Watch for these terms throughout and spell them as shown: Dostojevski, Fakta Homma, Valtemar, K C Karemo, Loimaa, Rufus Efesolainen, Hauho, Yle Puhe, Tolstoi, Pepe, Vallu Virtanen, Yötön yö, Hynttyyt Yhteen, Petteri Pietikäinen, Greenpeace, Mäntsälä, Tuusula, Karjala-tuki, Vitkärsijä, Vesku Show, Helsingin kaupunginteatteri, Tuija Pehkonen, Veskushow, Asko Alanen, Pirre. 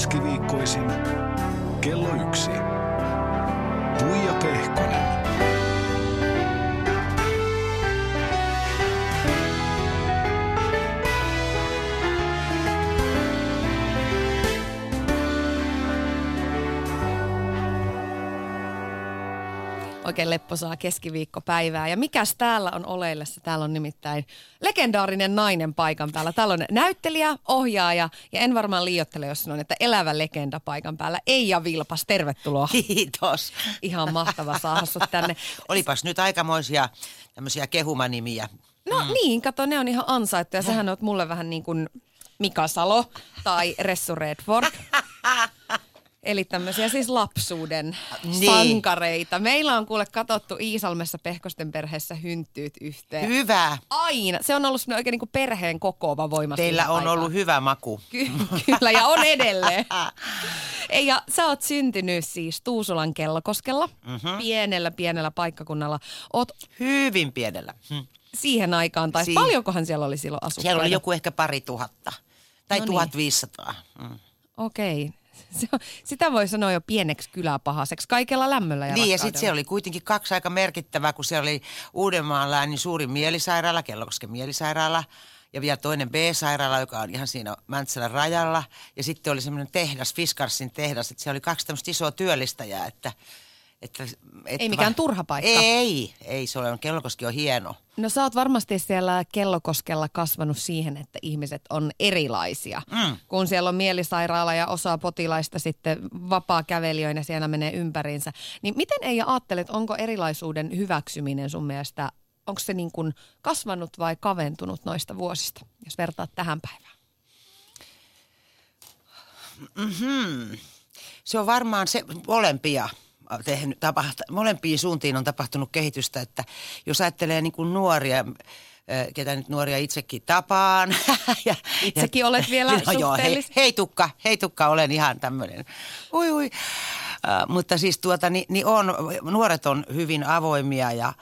keskiviikkoisin kello 1. Tiia Pehkonen. Oikein lepposaa keskiviikkopäivää. Ja mikäs täällä on oleellessa? Täällä on nimittäin legendaarinen nainen paikan päällä. Täällä on näyttelijä, ohjaaja ja en varmaan liioittele, jos sanon, että elävä legenda paikan päällä. Eija Vilpas, tervetuloa. Kiitos. Ihan mahtava saada sut tänne. Olipas nyt aikamoisia tämmöisiä kehumanimiä. No niin, kato, ne on ihan ansaittuja. Sähän oot mulle vähän niin kuin Mika Salo tai Ressu Redford. Eli tämmöisiä siis lapsuuden sankareita. Meillä on kuule katsottu Iisalmessa Pehkosten perheessä Hynttyyt yhteen. Hyvä. Aina. Se on ollut oikein niin kuin perheen kokoava voimassa. Teillä on ollut hyvä maku. Kyllä, ja on edelleen. Ja sä oot syntynyt siis Tuussulan Kellokoskella, pienellä paikkakunnalla. Hyvin pienellä. Siihen aikaan, tai paljonkohan siellä oli silloin asukkaita? Siellä oli joku ehkä 2000 tai 1500. Mm. Okei. Sitä voi sanoa jo pieneksi kyläpahaseksi, kaikella lämmöllä ja rakkaudella. Ja sitten se oli kuitenkin kaksi aika merkittävää, kun se oli Uudenmaan läänin suurin mielisairaala, Kellokosken mielisairaala, ja vielä toinen B-sairaala, joka on ihan siinä Mäntsälän rajalla. Ja sitten oli semmoinen tehdas, Fiskarsin tehdas, että siellä oli 2 tämmöistä isoa työllistäjää. Ei mikään turha paikka. Ei se ole. Kellokoski on hieno. No sä oot varmasti siellä Kellokoskella kasvanut siihen, että ihmiset on erilaisia. Mm. Kun siellä on mielisairaala ja osa potilaista sitten vapaakävelijöinä siellä menee ympäriinsä. Niin miten Eija ajattelet, onko erilaisuuden hyväksyminen sun mielestä, onko se niin kuin kasvanut vai kaventunut noista vuosista, jos vertaat tähän päivään? Mm-hmm. Se on varmaan se molempia. Molempiin suuntiin on tapahtunut kehitystä, että jos ajattelee niin kuin nuoria, ketä nyt nuoria itsekin tapaan. Itsekin olet vielä suhteellisesti. Hei tukka, olen ihan tämmöinen. Mutta siis niin on, nuoret on hyvin avoimia ja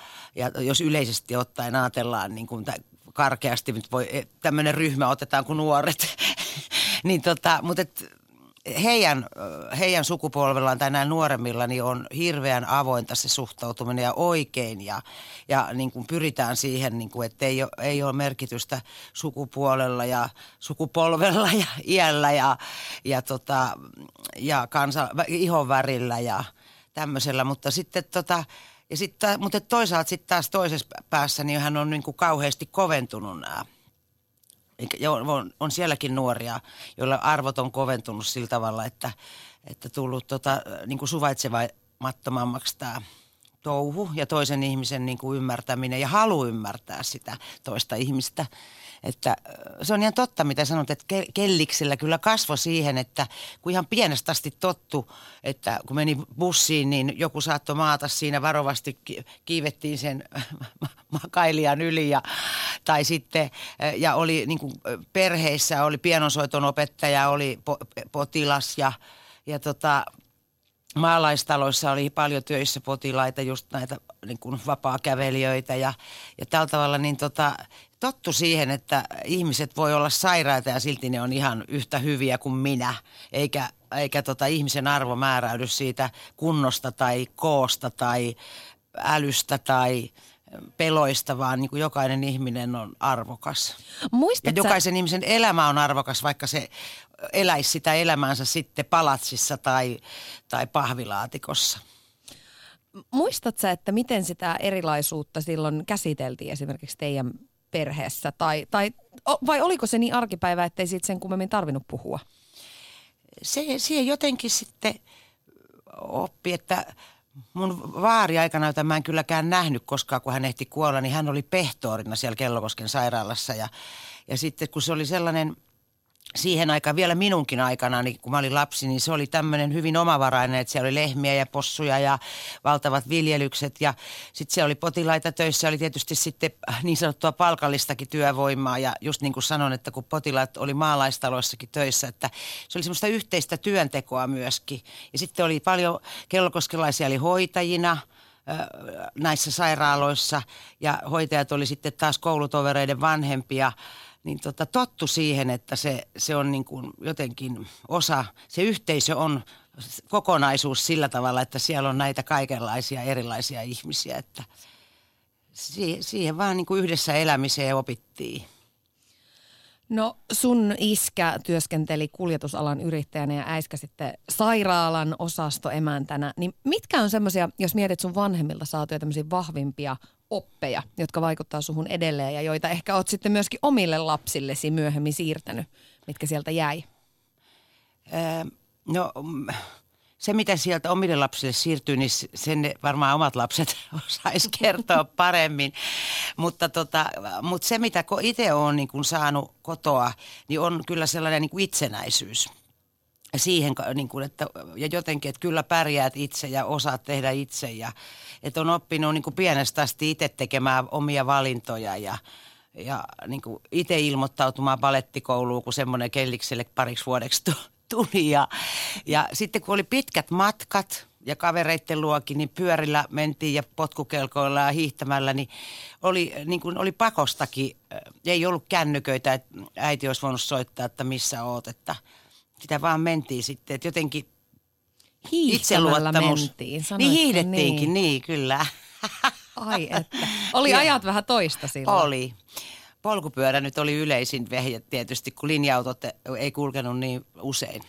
jos yleisesti ottaen ajatellaan niin kuin karkeasti, nyt tämmöinen ryhmä otetaan kuin nuoret, niin mutta heidän sukupolvellaan tai näin nuoremmilla niin on hirveän avointa se suhtautuminen ja oikein ja niin kuin pyritään siihen, niin kuin, että ei ole merkitystä sukupuolella ja sukupolvella ja iällä ja ihon värillä ja tämmöisellä, mutta sitten mutta toisaalta sitten taas toisessa päässä niin hän on niin kuin kauheasti koventunut nämä. On sielläkin nuoria, joilla arvot on koventunut sillä tavalla, että tullut niin kuin suvaitsemattomammaksi tämä touhu ja toisen ihmisen niin kuin ymmärtäminen ja halu ymmärtää sitä toista ihmistä. Että se on ihan totta, mitä sanot, että Kelliksellä kyllä kasvoi siihen, että kun ihan pienestä asti tottu, että kun meni bussiin, niin joku saattoi maata siinä varovasti, kiivettiin sen makailijan yli ja oli niin kuin perheissä, oli pienonsoiton opettaja, oli potilas ja maalaistaloissa oli paljon töissä potilaita, just näitä niin kuin vapaakävelijöitä ja tällä tavalla niin tottu siihen, että ihmiset voi olla sairaita ja silti ne on ihan yhtä hyviä kuin minä, eikä ihmisen arvo määräydy siitä kunnosta tai koosta tai älystä tai peloista, vaan niin kuin jokainen ihminen on arvokas. Ja jokaisen ihmisen elämä on arvokas, vaikka se eläisi sitä elämäänsä sitten palatsissa tai pahvilaatikossa. Muistatko sä, että miten sitä erilaisuutta silloin käsiteltiin esimerkiksi teidän perheessä? Vai oliko se niin arkipäivää, ettei siitä sen kummemmin tarvinnut puhua? Siihen jotenkin sitten oppi, että mun vaariaikana, jota mä en kylläkään nähnyt koskaan, kun hän ehti kuolla, niin hän oli pehtoorina siellä Kellokosken sairaalassa. Ja sitten kun se oli sellainen, siihen aikaan vielä minunkin aikana, niin kun mä olin lapsi, niin se oli tämmöinen hyvin omavarainen, että siellä oli lehmiä ja possuja ja valtavat viljelykset. Ja sitten siellä oli potilaita töissä, oli tietysti sitten niin sanottua palkallistakin työvoimaa. Ja just niin kuin sanon, että kun potilaat oli maalaistaloissakin töissä, että se oli semmoista yhteistä työntekoa myöskin. Ja sitten oli paljon kellokoskelaisia, eli hoitajina näissä sairaaloissa ja hoitajat oli sitten taas koulutovereiden vanhempia. niin tottu siihen, että se on niin kuin jotenkin osa, se yhteisö on kokonaisuus sillä tavalla, että siellä on näitä kaikenlaisia erilaisia ihmisiä, että siihen vaan niin kuin yhdessä elämiseen opittiin. No sun iskä työskenteli kuljetusalan yrittäjänä ja äiskä sitten sairaalan osastoemäntänä, niin mitkä on semmoisia, jos mietit sun vanhemmilta saatuja tämmöisiä vahvimpia oppeja, jotka vaikuttaa suhun edelleen ja joita ehkä oot sitten myöskin omille lapsillesi myöhemmin siirtänyt, mitkä sieltä jäi? No se, mitä sieltä omille lapsille siirtyy, niin sen varmaan omat lapset osaisi kertoa paremmin. Mutta se, mitä itse olen niin kuin saanut kotoa, niin on kyllä sellainen niin kuin itsenäisyys. Siihen, niin kuin, että, ja jotenkin, että kyllä pärjäät itse ja osaat tehdä itse. Ja, että on oppinut niin kuin pienestä asti itse tekemään omia valintoja ja niin kuin itse ilmoittautumaan balettikouluun, kun semmoinen kellikselle pariksi vuodeksi tuli. Ja sitten kun oli pitkät matkat ja kavereitten luokin, niin pyörillä mentiin ja potkukelkoilla ja hiihtämällä, niin oli pakostakin. Ei ollut kännyköitä, että äiti olisi voinut soittaa, että missä oot, että sitä vaan mentiin sitten, että jotenkin itseluottamus. Mentiin, niin hiihdettiinkin, niin kyllä. Ai että. Oli ajat vähän toista silloin. Oli. Polkupyörä nyt oli yleisin vehje tietysti, kun linja-autot ei kulkenut niin usein.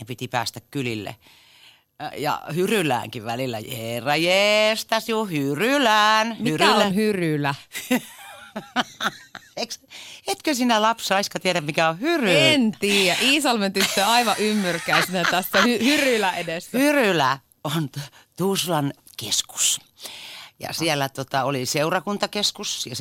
Ja piti päästä kylille. Ja Hyryläänkin välillä. Herra jestas juu, Hyrylään. Mikä on Hyrylä? Etkö sinä lapsaiska tiedä, mikä on Hyrylä? En tiedä. Iisalmen tyttö aivan ymmyrkäisenä tässä Hyrylä edessä. Hyrylä on Tuussulan keskus. Ja siellä oli seurakuntakeskus ja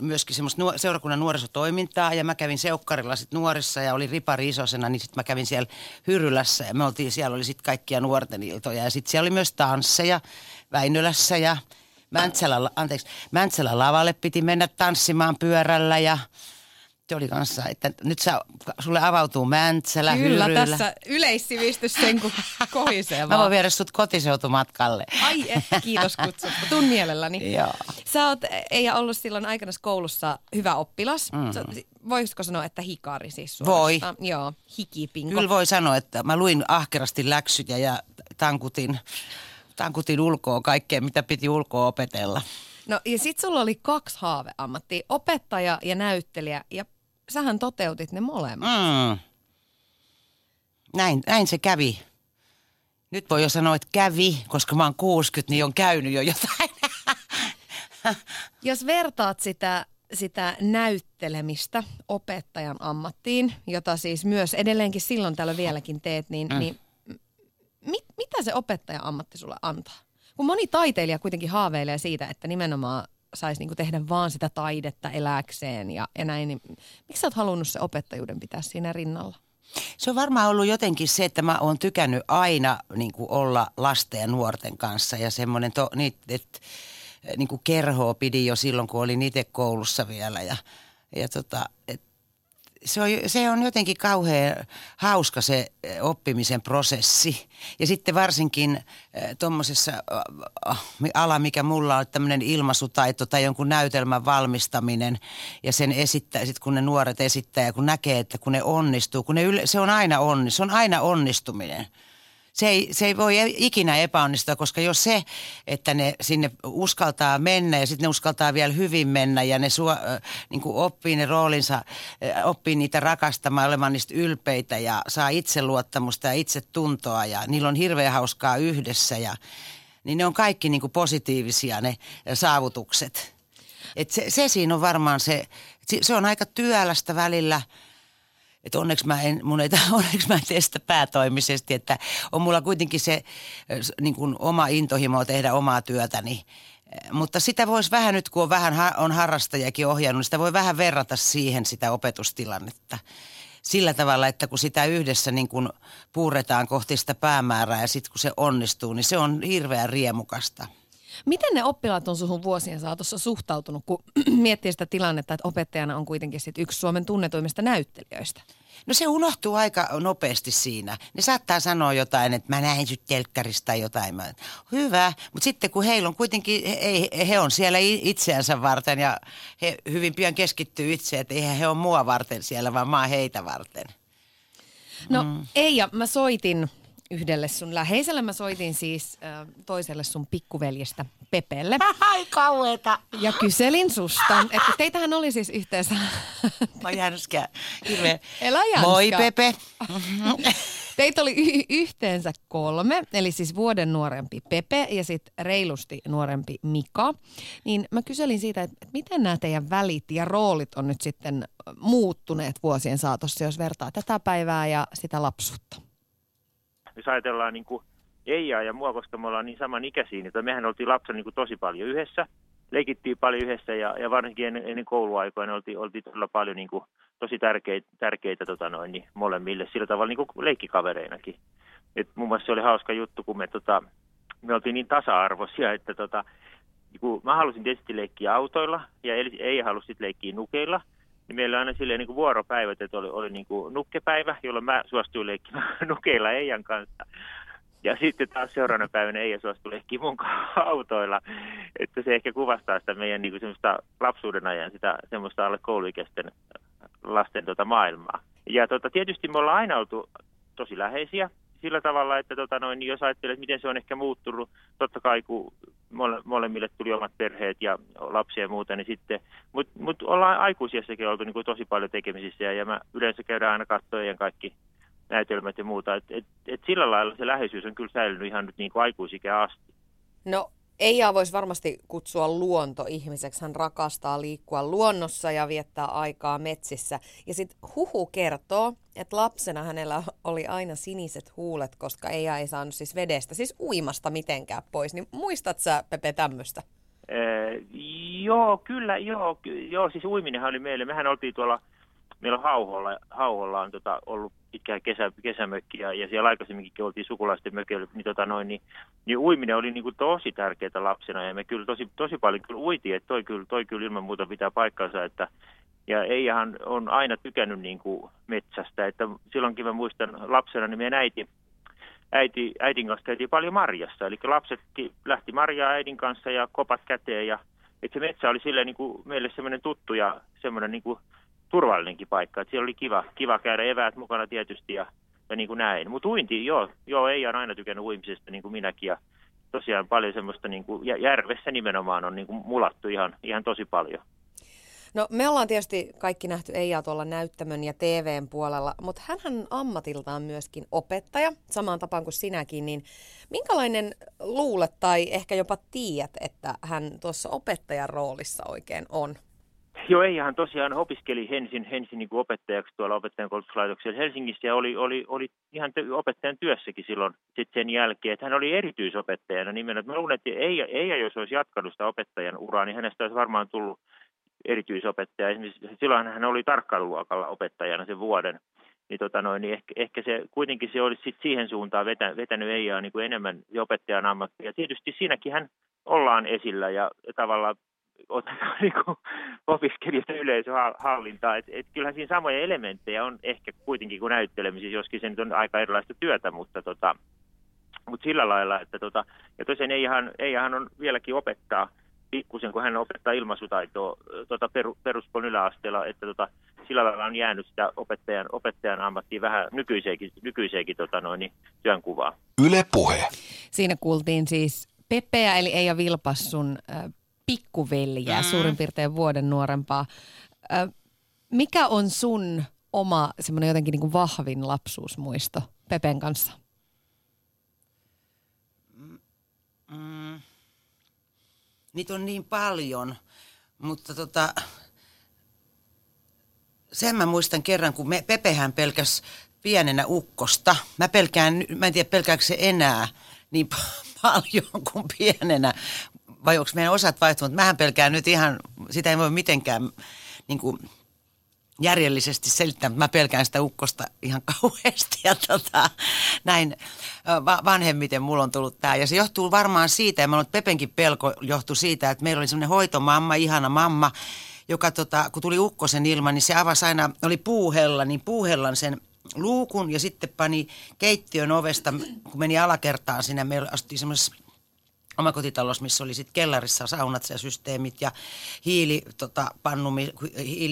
myöskin semmoista seurakunnan nuorisotoimintaa. Ja mä kävin seukkarilla sitten nuorissa ja oli ripari isosena, niin sitten mä kävin siellä Hyrylässä. Ja siellä oli sitten kaikkia nuorten iltoja. Ja sitten siellä oli myös tansseja Väinölässä ja Mäntsälän lavalle piti mennä tanssimaan pyörällä ja... oli kanssa, että nyt sulle avautuu Mäntsälä, Hyrylä. Kyllä, tässä yleissivistys sen kun kohisee vaan. Mä voin viedä sut kotiseutumatkalle. Ai kiitos kutsusta. Tuun mielelläni. Joo. Sä oot, Eija, ollut silloin aikanaan koulussa hyvä oppilas. Voisiko sanoa, että hikari siis suorastaan? Voi. Joo, hikipinko. Kyllä voi sanoa, että mä luin ahkerasti läksyt ja tankutin ulkoa kaikkea, mitä piti ulkoa opetella. No ja sit sulla oli 2 haaveammattia, opettaja ja näyttelijä, ja sähän toteutit ne molemmat. Näin se kävi. Nyt voi jo sanoa, että kävi, koska mä oon 60, niin on käynyt jo jotain. Jos vertaat sitä näyttelemistä opettajan ammattiin, jota siis myös edelleenkin silloin täällä vieläkin teet, niin mitä se opettajan ammatti sulle antaa? Kun moni taiteilija kuitenkin haaveilee siitä, että nimenomaan saisi niinku tehdä vaan sitä taidetta eläkseen ja näin, niin miksi sä oot halunnut se opettajuuden pitää siinä rinnalla? Se on varmaan ollut jotenkin se, että mä oon tykännyt aina niinku olla lasten ja nuorten kanssa ja semmoinen, että niinku kerhoa pidin jo silloin, kun olin itse koulussa vielä Se on jotenkin kauhean hauska se oppimisen prosessi. Ja sitten varsinkin tuommoisessa ala, mikä mulla on, tämmöinen ilmaisutaito tai jonkun näytelmän valmistaminen ja sen esittää, sit kun ne nuoret esittää ja kun näkee, että kun ne onnistuu, se on aina onnistuminen. Se ei voi ikinä epäonnistua, koska jos se, että ne sinne uskaltaa mennä ja sitten ne uskaltaa vielä hyvin mennä ja ne niin kuin oppii ne roolinsa, oppii niitä rakastamaan, olemaan niistä ylpeitä ja saa itseluottamusta ja itsetuntoa ja niillä on hirveän hauskaa yhdessä. Niin ne on kaikki niin kuin positiivisia ne saavutukset. Et se siinä on varmaan se on aika työlästä välillä. Että onneksi mä en tee sitä päätoimisesti, että on mulla kuitenkin se niin kuin oma intohimo tehdä omaa työtäni. Mutta sitä voisi vähän nyt, kun on vähän on harrastajakin ohjannut, niin sitä voi vähän verrata siihen sitä opetustilannetta. Sillä tavalla, että kun sitä yhdessä niin kuin puurretaan kohti sitä päämäärää ja sitten kun se onnistuu, niin se on hirveän riemukasta. Miten ne oppilaat on suhun vuosien saatossa suhtautunut, kun miettii sitä tilannetta, että opettajana on kuitenkin sit yksi Suomen tunnetuimmista näyttelijöistä? No se unohtuu aika nopeasti siinä. Ne saattaa sanoa jotain, että mä näin sut telkkarista tai jotain. Hyvä, mutta sitten kun heillä on kuitenkin, he on siellä itseänsä varten ja he hyvin pian keskittyy itse, että eihän he ole mua varten siellä, vaan mä oon heitä varten. No Eija, mä soitin yhdelle sun läheiselle. Mä soitin siis toiselle sun pikkuveljestä Pepelle. Ai kauheeta. Ja kyselin susta, että teitähän oli siis yhteensä. Mä oon Jänskää. Hirveen. Elä Jänskää. Moi Pepe. Teitä oli yhteensä 3, eli siis vuoden nuorempi Pepe ja sitten reilusti nuorempi Mika. Niin mä kyselin siitä, että miten nämä teidän välit ja roolit on nyt sitten muuttuneet vuosien saatossa, jos vertaa tätä päivää ja sitä lapsuutta. Jos ajatellaan niin kuin Eijaa ja mua, koska me ollaan niin samanikäisiä, niin mehän oltiin lapsena niin kuin tosi paljon yhdessä. Leikittiin paljon yhdessä ja varsinkin ennen kouluaikoja ne oltiin todella paljon niin kuin, tosi tärkeitä niin molemmille sillä tavalla niin kuin leikkikavereinakin. Et mun mielestä se oli hauska juttu, kun me oltiin niin tasa-arvoisia, että niin mä halusin tietysti leikkiä autoilla ja Eija halusi leikkiä nukeilla. Niin meillä oli aina silleen niin kuin vuoropäivät, että oli niin kuin nukkepäivä, jolloin mä suostuin leikkimään nukeilla Eijan kanssa. Ja sitten taas seuraavana päivänä Eija suostui leikkiin mun autoilla. Että se ehkä kuvastaa sitä meidän niin kuin semmoista lapsuuden ajan, sitä semmoista alle kouluikäisten lasten maailmaa. Ja tietysti me ollaan aina oltu tosi läheisiä sillä tavalla, että jos ajattelee, että miten se on ehkä muuttunut, totta kai kun molemmille tuli omat perheet ja lapsia ja muuta, niin sitten, mutta ollaan aikuisiassakin oltu niin kuin tosi paljon tekemisissä ja mä yleensä käydään aina katsoen kaikki näytelmät ja muuta. Et sillä lailla se läheisyys on kyllä säilynyt ihan nyt niin kuin aikuisikään asti. No Eijaa voisi varmasti kutsua luontoihmiseksi. Hän rakastaa liikkua luonnossa ja viettää aikaa metsissä. Ja sitten huhu kertoo, että lapsena hänellä oli aina siniset huulet, koska Eija ei saanut siis vedestä, siis uimasta mitenkään pois. Niin muistat sä, Pepe, tämmöistä? Joo, siis uiminenhan oli meille. Mehän oltiin tuolla, meillä Hauholla on ollut pitkään kesämökki ja siellä aikaisemminkin oltiin sukulaisten mökeillä, niin uiminen oli niin kuin tosi tärkeää lapsena ja me kyllä tosi paljon kyllä uitiin, että toi kyllä ilman muuta pitää paikkansa, että ja Eijahan on aina tykännyt niin kuin metsästä, että silloinkin mä muistan lapsena, niin meidän äidin kanssa käytiin paljon marjassa, eli lapsetkin lähti marjaa äidin kanssa ja kopat käteen ja että se metsä oli silleen niin kuin meille semmoinen tuttu ja semmoinen niin kuin turvallinenkin paikka, että siellä oli kiva käydä eväät mukana tietysti ja niin kuin näin. Mutta uinti, joo, Eija on aina tykännyt uimisesta niin kuin minäkin ja tosiaan paljon semmoista, niin kuin, järvessä nimenomaan on niin kuin mulattu ihan tosi paljon. No me ollaan tietysti kaikki nähty Eijaa tuolla näyttämön ja TVn puolella, mutta hänhän ammatiltaan myöskin opettaja, samaan tapaan kuin sinäkin, niin minkälainen luulet tai ehkä jopa tiedät, että hän tuossa opettajan roolissa oikein on? Joo, Eijahan tosiaan opiskeli ensin niin kuin opettajaksi tuolla opettajankoulutuslaitoksella Helsingissä ja oli ihan opettajan työssäkin silloin sitten sen jälkeen, että hän oli erityisopettajana nimenomaan. Mä luulen, että Eija, jos olisi jatkanut sitä opettajan uraa, niin hänestä olisi varmaan tullut erityisopettaja. Esimerkiksi silloin hän oli tarkkailuluokalla opettajana sen vuoden, niin, niin ehkä se kuitenkin se olisi sitten siihen suuntaan vetänyt Eijaa niin kuin enemmän opettajan ammattia. Ja tietysti siinäkin hän ollaan esillä ja tavallaan otetaan niin opiskelijoista yleisöhallintaa. Et kyllähän siinä samoja elementtejä on ehkä kuitenkin kuin näyttelemisissä, joskin se nyt on aika erilaista työtä, mutta sillä lailla, että ja tosiaan Eijahan on vieläkin opettaa pikkusen, kun hän opettaa ilmaisutaitoa peruspuolen yläasteella, että sillä lailla on jäänyt sitä opettajan ammattia vähän nykyiseenkin työnkuvaa. Yle Puhe. Siinä kuultiin siis Pepeä, eli Eija Vilpas sun pikkuveljää, suurin piirtein vuoden nuorempaa. Mikä on sun oma semmoinen jotenkin niin kuin vahvin lapsuusmuisto Pepen kanssa? Niitä on niin paljon, mutta sen mä muistan kerran, kun Pepehän pelkäsi pienenä ukkosta. Mä en tiedä pelkääkö se enää niin paljon kuin pienenä. Vai onko meidän osat vaihtunut, mutta mähän pelkään nyt ihan, sitä ei voi mitenkään niin kuin järjellisesti selittää, mutta mä pelkään sitä ukkosta ihan kauheasti ja näin vanhemmiten mulla on tullut tää. Ja se johtuu varmaan siitä, ja mä olen, että Pepenkin pelko johtui siitä, että meillä oli semmoinen hoitomamma, ihana mamma, joka kun tuli ukkosen ilma, niin se avasi aina, oli puuhella, niin puuhellan sen luukun ja sitten pani keittiön ovesta, kun meni alakertaan sinne, me astuttiin semmoisessa omakotitalossa, missä oli sitten kellarissa saunat ja systeemit ja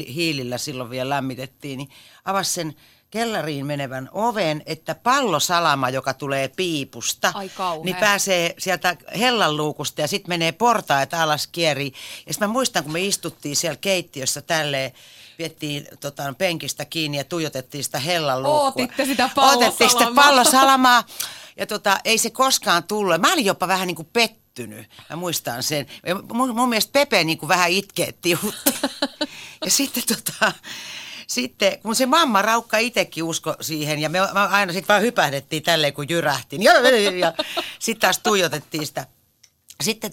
hiilillä silloin vielä lämmitettiin, niin avasi sen kellariin menevän oven, että pallosalama, joka tulee piipusta, niin pääsee sieltä hellan luukusta ja sitten menee portaat alas kieriin. Ja sitten mä muistan, kun me istuttiin siellä keittiössä tälleen, viettiin penkistä kiinni ja tuijotettiin sitä hellan luukua. Otettiin sitä pallosalamaa. Ja ei se koskaan tullut. Mä olin jopa vähän niin kuin pettynyt. Mä muistan sen. Mun mielestä Pepe niin kuin vähän itkeetti. Ja sitten Sitten, kun se mamma raukka itsekin usko siihen, ja me aina sitten vaan hypähdettiin tälleen, kun jyrähtiin. Ja sitten taas tuijotettiin sitä. Sitten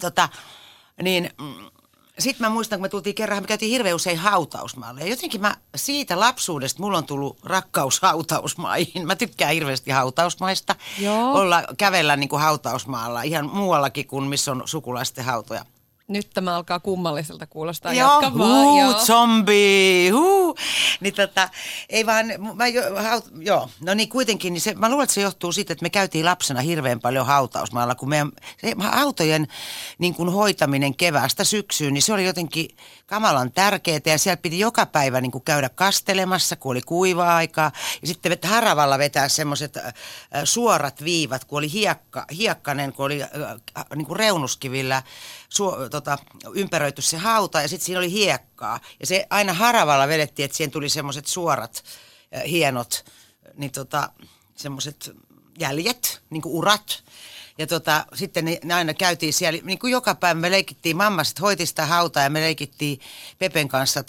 sitten mä muistan, kun me tultiin kerran, me käytiin hirveän usein hautausmaalle. Ja jotenkin siitä lapsuudesta mulla on tullut rakkaus hautausmaihin. Mä tykkään hirveästi hautausmaista. Joo. Kävellä niin kuin hautausmaalla, ihan muuallakin kuin missä on sukulaisten hautoja. Nyt tämä alkaa kummalliselta kuulostaa. Jatka vaan. Joo, zombi, huu. Niin ei vaan, no niin kuitenkin, niin mä luulen, että se johtuu siitä, että me käytiin lapsena hirveän paljon hautausmaalla, kun meidän autojen niin kuin hoitaminen keväästä syksyyn, niin se oli jotenkin kamalan tärkeää ja siellä piti joka päivä niin kuin käydä kastelemassa, kun oli kuivaa aikaa ja sitten haravalla vetää semmoiset suorat viivat, kun oli hiekkainen, kun oli niin kuin reunuskivillä ympäröity se hauta ja sitten siinä oli hiekkaa. Ja se aina haravalla vedettiin, että siihen tuli semmoiset suorat, hienot, niin semmoiset jäljet, niin kuin urat. Ja sitten ne aina käytiin siellä, niin kuin joka päivä me leikittiin, mamma sitten hoiti sitä hautaa ja me leikittiin Pepen kanssa,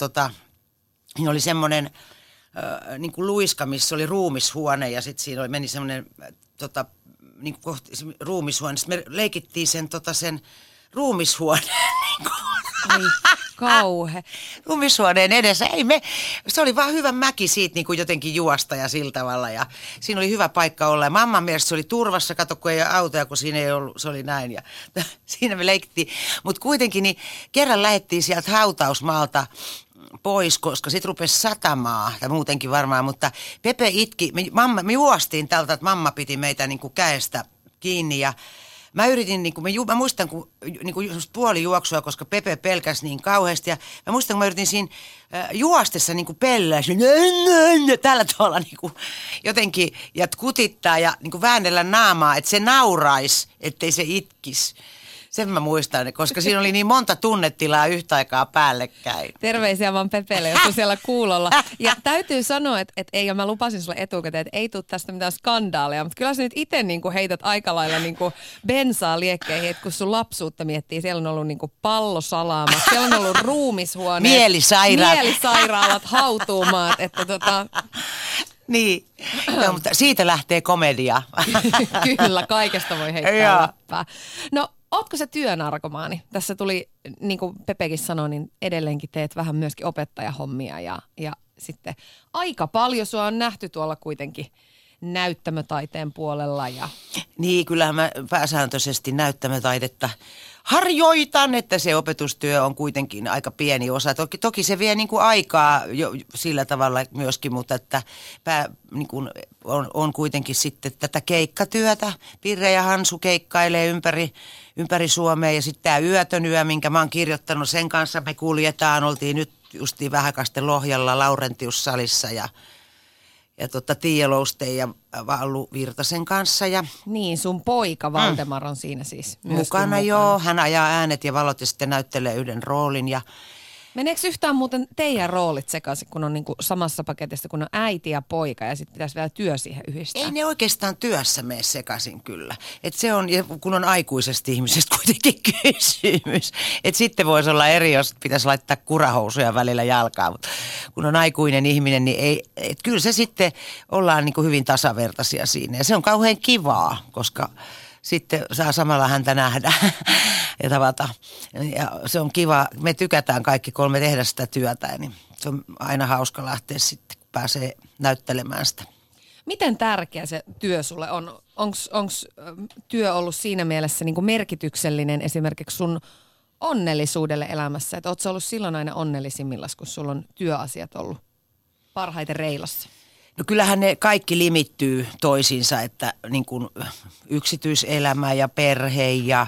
niin oli semmoinen niin kuin luiska, missä oli ruumishuone ja sitten siinä meni semmoinen niin kuin kohti ruumishuone. Sitten me leikittiin sen sen ruumishuoneen niin kauhe. Ruumishuoneen edessä. Se oli vaan hyvä mäki siitä niin kuin jotenkin juosta ja sillä tavalla. Ja siinä oli hyvä paikka olla. Ja mamman mielestä se oli turvassa. Kato, kun ei ole autoja, kun siinä ei ollut. Se oli näin. Ja siinä me leikittiin. Mutta kuitenkin niin kerran lähdettiin sieltä hautausmaalta pois, koska sit rupesi satamaa, tai muutenkin varmaan. Mutta Pepe itki. Me juostiin tältä, että mamma piti meitä niin kuin käestä kiinni ja mä yritin, mä muistan puolijuoksua, koska Pepe pelkäsi niin kauheasti. Ja mä muistan, kun mä yritin siinä juostessa pelläisi tällä tavalla jotenkin ja kutittaa ja väännellä naamaa, että se nauraisi, ettei se itkisi. Sen mä muistan, koska siinä oli niin monta tunnetilaa yhtä aikaa päällekkäin. Terveisiä vaan Pepelle, jos on siellä kuulolla. Ja täytyy sanoa, että ei, ja mä lupasin sulle etukäteen, että ei tule tästä mitään skandaaleja, mutta kyllä sä nyt itse heität aika lailla bensaa liekkeihin, että kun sun lapsuutta miettii, siellä on ollut pallosalaamat, siellä on ollut ruumishuoneet, mielisairaalat, hautuumaat, että Niin, no, mutta siitä lähtee komedia. Kyllä, kaikesta voi heittää läppää. No, ootko se työnarkomaani? Tässä tuli, niin kuin Pepekin sanoi, niin edelleenkin teet vähän myöskin opettajahommia ja sitten aika paljon sua on nähty tuolla kuitenkin näyttämötaiteen puolella. Niin, kyllähän mä pääsääntöisesti näyttämötaidetta harjoitan, että se opetustyö on kuitenkin aika pieni osa. Toki se vie niin kuin aikaa jo sillä tavalla myöskin, mutta että on kuitenkin sitten tätä keikkatyötä. Pirre ja Hansu keikkailee ympäri Suomea ja sitten tämä Yötön yö, minkä mä oon kirjoittanut, sen kanssa me kuljetaan. Oltiin nyt justiin vähäkasten Lohjalla Laurentiussalissa ja Tiia Louste ja Vallu Virtasen kanssa. Ja niin, sun poika Valtemar on siinä siis mukana. Joo, hän ajaa äänet ja valot ja sitten näyttelee yhden roolin. Ja meneekö yhtään muuten teidän roolit sekaisin, kun on samassa paketissa, kun on äiti ja poika ja sitten pitäisi vielä työ siihen yhdistää? Ei ne oikeastaan työssä mene sekaisin kyllä. Et se on, kun on aikuisesti ihmisestä kuitenkin kysymys. Et sitten voisi olla eri, jos pitäisi laittaa kurahousuja välillä jalkaan. Mut kun on aikuinen ihminen, niin kyllä se sitten ollaan niin kuin hyvin tasavertaisia siinä. Ja se on kauhean kivaa, koska sitten saa samalla häntä nähdä ja tavata. Ja se on kiva. Me tykätään kaikki kolme tehdä sitä työtä, niin se on aina hauska lähteä sitten, kun pääsee näyttelemään sitä. Miten tärkeä se työ sulle on? Onko työ ollut siinä mielessä niin kuin merkityksellinen esimerkiksi sun onnellisuudelle elämässä? Että ootko ollut silloin aina onnellisimmillas, kun sulla on työasiat ollut parhaiten reilassa? No kyllähän ne kaikki limittyy toisiinsa, että niin kuin yksityiselämä ja perhe ja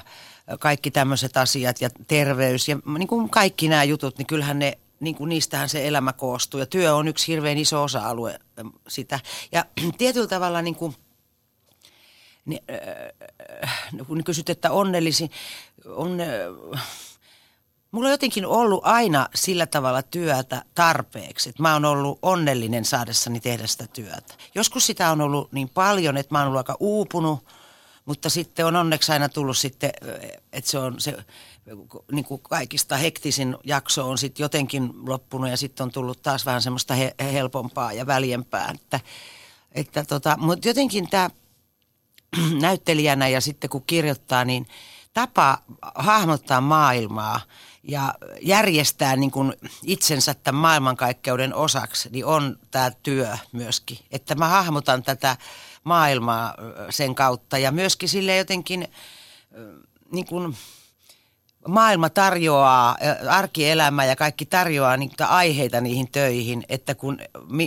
kaikki tämmöiset asiat ja terveys ja niin kuin kaikki nämä jutut, niin kyllähän ne, niin kuin niistähän se elämä koostuu ja työ on yksi hirveän iso osa-alue sitä. Ja tietyllä tavalla niin kuin, kun kysyt, että onnellisin, mulla on jotenkin ollut aina sillä tavalla työtä tarpeeksi, että mä oon ollut onnellinen saadessani tehdä sitä työtä. Joskus sitä on ollut niin paljon, että mä oon ollut aika uupunut, mutta sitten on onneksi aina tullut sitten, että se on se niin kuin kaikista hektisin jakso on sitten jotenkin loppunut ja sitten on tullut taas vähän semmoista helpompaa ja väljempää. Mutta jotenkin tämä näyttelijänä ja sitten kun kirjoittaa, niin tapa hahmottaa maailmaa ja järjestää niin kuin itsensä tämän maailmankaikkeuden osaksi, niin on tämä työ myöskin. Että mä hahmotan tätä maailmaa sen kautta ja myöskin sille jotenkin niin kuin maailma tarjoaa, arkielämä ja kaikki tarjoaa niitä aiheita niihin töihin, että kun,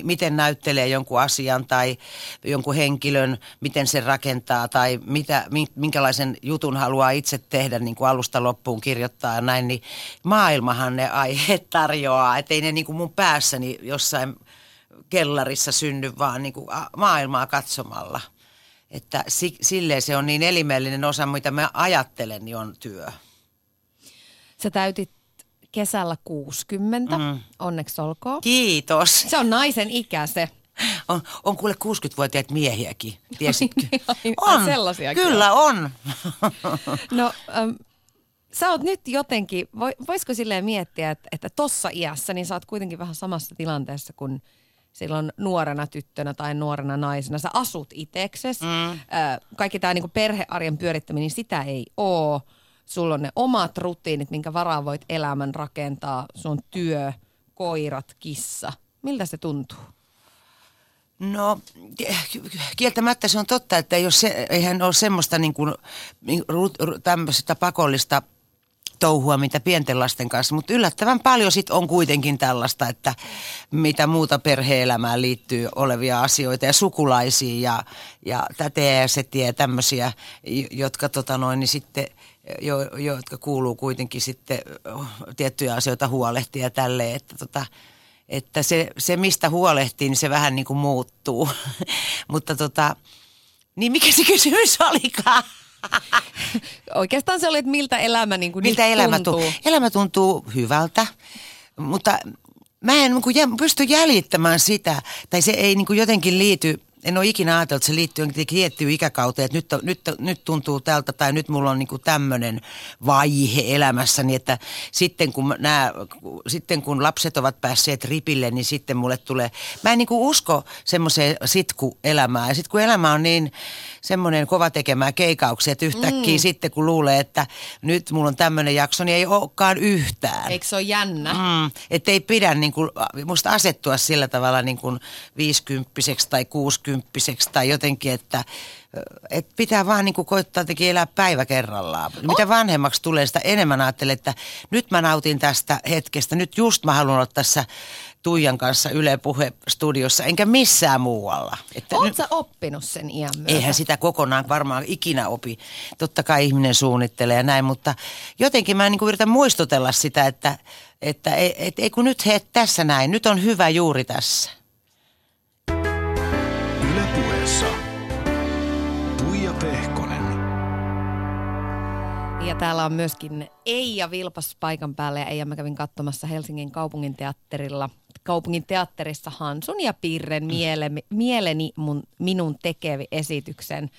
miten näyttelee jonkun asian tai jonkun henkilön, miten sen rakentaa tai minkälaisen jutun haluaa itse tehdä niin kuin alusta loppuun kirjoittaa ja näin, niin maailmahan ne aiheet tarjoaa, ettei ne niin kuin mun päässäni jossain kellarissa synny, vaan niin kuin maailmaa katsomalla. Että silleen se on niin elimellinen osa, mitä mä ajattelen, niin on työ. Sä täytit kesällä 60, onneksi olkoon. Kiitos. Se on naisen ikä se. On kuule 60-vuotiaat miehiäkin, tiesitkö? On, sellaisiakin. Kyllä on. No, sä oot nyt jotenkin, voisiko silleen miettiä, että tossa iässä, niin sä oot kuitenkin vähän samassa tilanteessa kuin silloin nuorena tyttönä tai nuorena naisena. Sä asut itseksesi. Kaikki tää niinku perhearjen pyörittäminen, sitä ei oo. Sulla on ne omat rutiinit, minkä varaan voit elämän rakentaa. Sun työ, koirat, kissa. Miltä se tuntuu? No kieltämättä se on totta, että eihän ole semmoista niin kuin, tämmöistä pakollista touhua, mitä pienten lasten kanssa. Mutta yllättävän paljon sit on kuitenkin tällaista, että mitä muuta perhe-elämään liittyy olevia asioita ja sukulaisia ja tätejä ja setiä ja tämmöisiä, jotka niin sitten... jotka kuuluu kuitenkin sitten tiettyjä asioita huolehtia tälleen, että se mistä huolehtii, niin se vähän niin kuin muuttuu. Mutta niin mikä se kysymys olikaan? Oikeastaan se oli, että miltä elämä niin kuin miltä elämä tuntuu? Elämä tuntuu hyvältä, mutta mä en niin kuin pysty jäljittämään sitä, tai se ei niin kuin jotenkin liity. En ole ikinä ajatellut, että se liittyy tiettyyn ikäkauteen, että nyt tuntuu tältä tai nyt mulla on niinku tämmöinen vaihe elämässäni, että sitten kun lapset ovat päässeet ripille, niin sitten mulle tulee, mä en niinku usko semmoiseen sitkuelämään. Ja sitten kun elämä on niin semmoinen kova tekemään keikauksia, että yhtäkkiä sitten kun luulee, että nyt mulla on tämmöinen jakso, niin ei olekaan yhtään. Eikö se ole jännä? Että ei pidä niinku, musta asettua sillä tavalla niinku 50-vuotiaaksi tai 60-vuotiaaksi. Tai jotenkin, että pitää vaan niin kuin koittaa jotenkin elää päivä kerrallaan. Mitä vanhemmaksi tulee, sitä enemmän ajattelen, että nyt mä nautin tästä hetkestä. Nyt just mä haluan olla tässä Tuijan kanssa Yle Puhe-studiossa, enkä missään muualla. Oletko sä oppinut sen iän myötä? Eihän sitä kokonaan varmaan ikinä opi. Totta kai ihminen suunnittelee ja näin, mutta jotenkin mä niin kuin yritän muistutella sitä, että ei kun nyt he tässä näin. Nyt on hyvä juuri tässä. Pehkonen. Ja täällä on myöskin Eija Vilpas paikan päällä ja Eija, mä kävin katsomassa Helsingin kaupunginteatterissa Hansun ja Pirren minun tekevi esityksen.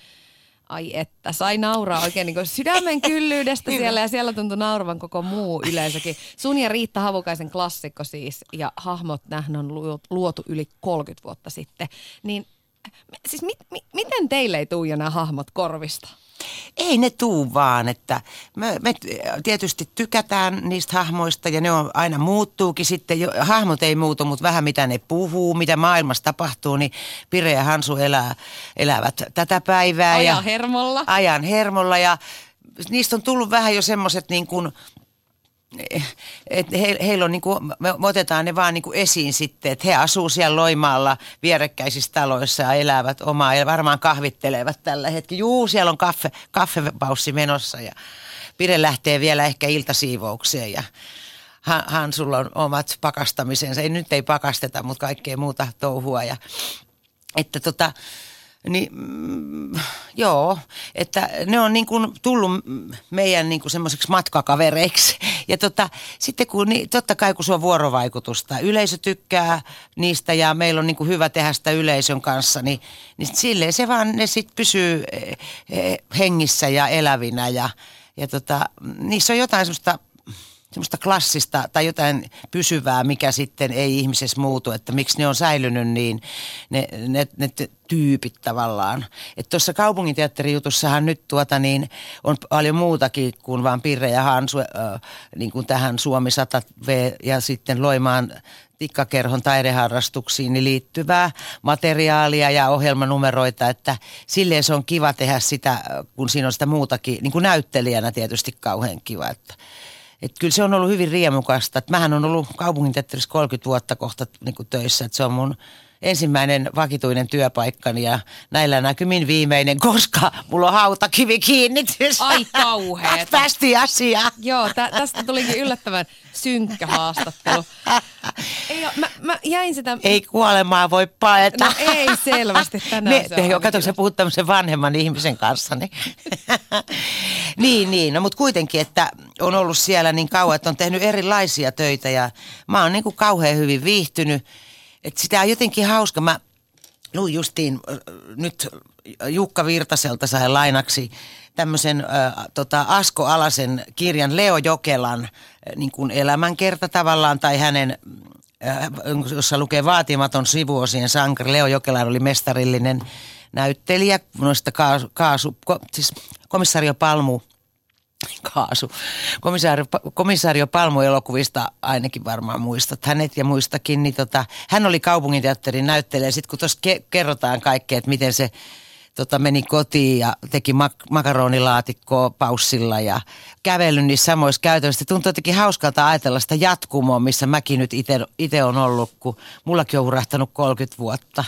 Ai että, sai nauraa oikein niin kuin sydämen kyllyydestä siellä ja siellä tuntui nauravan koko muu yleisökin. Sun ja Riitta Havukaisen klassikko siis ja hahmot nähden on luotu yli 30 vuotta sitten, niin siis miten teille ei tuu jo nämä hahmot korvista? Ei ne tuu vaan, että me tietysti tykätään niistä hahmoista ja ne on aina muuttuukin sitten. Hahmot ei muutu, mutta vähän mitä ne puhuu, mitä maailmassa tapahtuu, niin Pirre ja Hansu elävät tätä päivää. Ajan hermolla. Ja niistä on tullut vähän jo semmoiset niin kuin että heillä on niinku, me otetaan ne vaan niinku esiin sitten, että he asuu siellä Loimaalla vierekkäisissä taloissa ja elävät omaa, ja varmaan kahvittelevat tällä hetkellä. Juu, siellä on kaffepaussi menossa ja Pirre lähtee vielä ehkä iltasiivoukseen ja Hansulla on omat pakastamisensa. Ei, nyt ei pakasteta, mutta kaikkea muuta touhua ja että niin, joo, että ne on niin kuin tullut meidän niin kuin semmoiseksi matkakavereiksi. Ja sitten kun, niin, totta kai kun se on vuorovaikutusta, yleisö tykkää niistä ja meillä on niin kuin hyvä tehdä sitä yleisön kanssa, niin silleen se vaan ne sitten pysyy hengissä ja elävinä. Ja niissä on jotain semmoista klassista tai jotain pysyvää, mikä sitten ei ihmisessä muutu, että miksi ne on säilynyt niin, ne tyypit tavallaan. Että tuossa kaupunginteatterijutussahan nyt on paljon muutakin kuin vaan Pirre ja Hansu, niin kuin tähän Suomi 100V ja sitten Loimaan tikkakerhon taideharrastuksiin liittyvää materiaalia ja ohjelmanumeroita, että silleen se on kiva tehdä sitä, kun siinä on sitä muutakin, niin kuin näyttelijänä tietysti kauhean kiva, että kyllä se on ollut hyvin riemukasta. Että mähän on ollut kaupunginteatterissa 30 vuotta kohta niin kuin töissä. Että se on mun ensimmäinen vakituinen työpaikkani ja näillä näkymin viimeinen, koska mulla on hautakivi kiinni. Ai kauheeta. Päästiin asiaan. Joo, tästä tulikin yllättävän synkkä haastattelu. Mä jäin sitä... Ei kuolemaa voi paeta. No ei selvästi tänään. Kato, sä puhut tämmöisen vanhemman ihmisen kanssa. Niin. No, mutta kuitenkin, että on ollut siellä niin kauan, että on tehnyt erilaisia töitä ja mä oon niin kuin kauhean hyvin viihtynyt. Että sitä on jotenkin hauska. Mä luin justiin nyt Jukka Virtaselta sain lainaksi tämmöisen Asko Alasen kirjan Leo Jokelan niin kuin elämänkerta tavallaan tai hänen, jossa lukee vaatimaton sivuosien sankari. Leo Jokelan oli mestarillinen näyttelijä noista siis Komisario Palmu elokuvista ainakin varmaan muistat hänet ja muistakin, niin hän oli kaupunginteatterin näyttelijä. Sitten kun tuossa kerrotaan kaikkea, että miten se meni kotiin ja teki makaronilaatikkoa paussilla ja kävely niissä samoissa käytännössä. Tuntuu jotenkin hauskalta ajatella sitä jatkumoa, missä mäkin nyt itse on ollut, kun mullakin on hurahtanut 30 vuotta.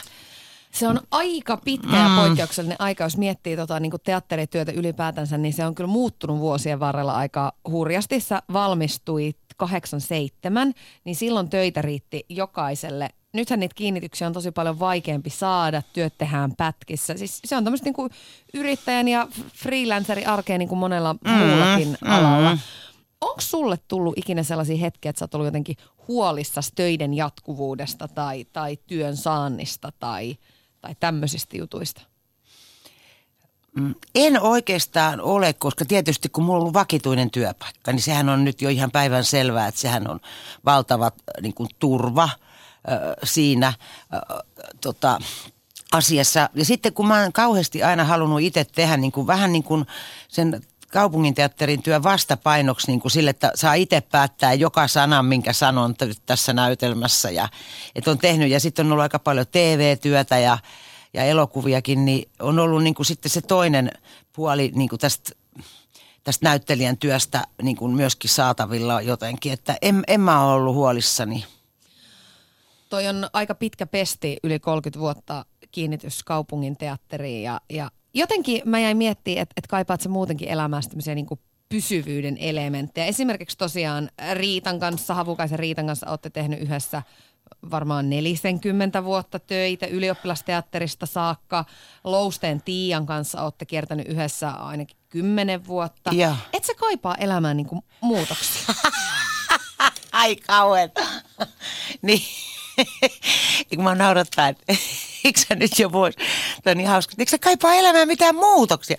Se on aika pitkä ja poikkeuksellinen aika, jos miettii niin kuin teatterityötä ylipäätänsä, niin se on kyllä muuttunut vuosien varrella aika hurjasti. Sä valmistuit 87, niin silloin töitä riitti jokaiselle. Nythän niitä kiinnityksiä on tosi paljon vaikeampi saada, työt tehdään pätkissä. Siis se on tämmöistä niin kuin yrittäjän ja freelancerin arkea niin kuin monella muullakin alalla. Onko sulle tullut ikinä sellaisia hetkiä, että sä oot ollut jotenkin huolissasi töiden jatkuvuudesta tai työn saannista tai tämmöisistä jutuista? En oikeastaan ole, koska tietysti kun mulla on ollut vakituinen työpaikka, niin sehän on nyt jo ihan päivän selvää, että sehän on valtava niin kuin turva siinä asiassa. Ja sitten kun mä oon kauheasti aina halunnut itse tehdä niin kuin, vähän niin kuin sen kaupunginteatterin työn vastapainoksi niin kuin sille, että saa itse päättää joka sanan, minkä sanon tässä näytelmässä. Ja, että on tehnyt, ja sitten on ollut aika paljon TV-työtä ja elokuviakin, niin on ollut niin kuin sitten se toinen puoli niin kuin tästä näyttelijän työstä niin kuin myöskin saatavilla jotenkin. Että en mä ole ollut huolissani. Toi on aika pitkä pesti, yli 30 vuotta kiinnitys kaupunginteatteriin ja jotenkin mä jäin miettimään, että kaipaat sä muutenkin elämässä tämmöisiä niin kuin pysyvyyden elementtejä. Esimerkiksi tosiaan Havukaisen Riitan kanssa olette tehnyt yhdessä varmaan 40 vuotta töitä ylioppilasteatterista saakka. Lousteen Tiian kanssa olette kiertänyt yhdessä ainakin 10 vuotta. Ja. Et sä kaipaa elämään niin kuin muutoksia? Ai kauheeta. Niin. Eikö mä naurattaa, että eikö sä nyt jo voisi? Tämä on niin hauska. Eikö sä kaipaa elämään mitään muutoksia?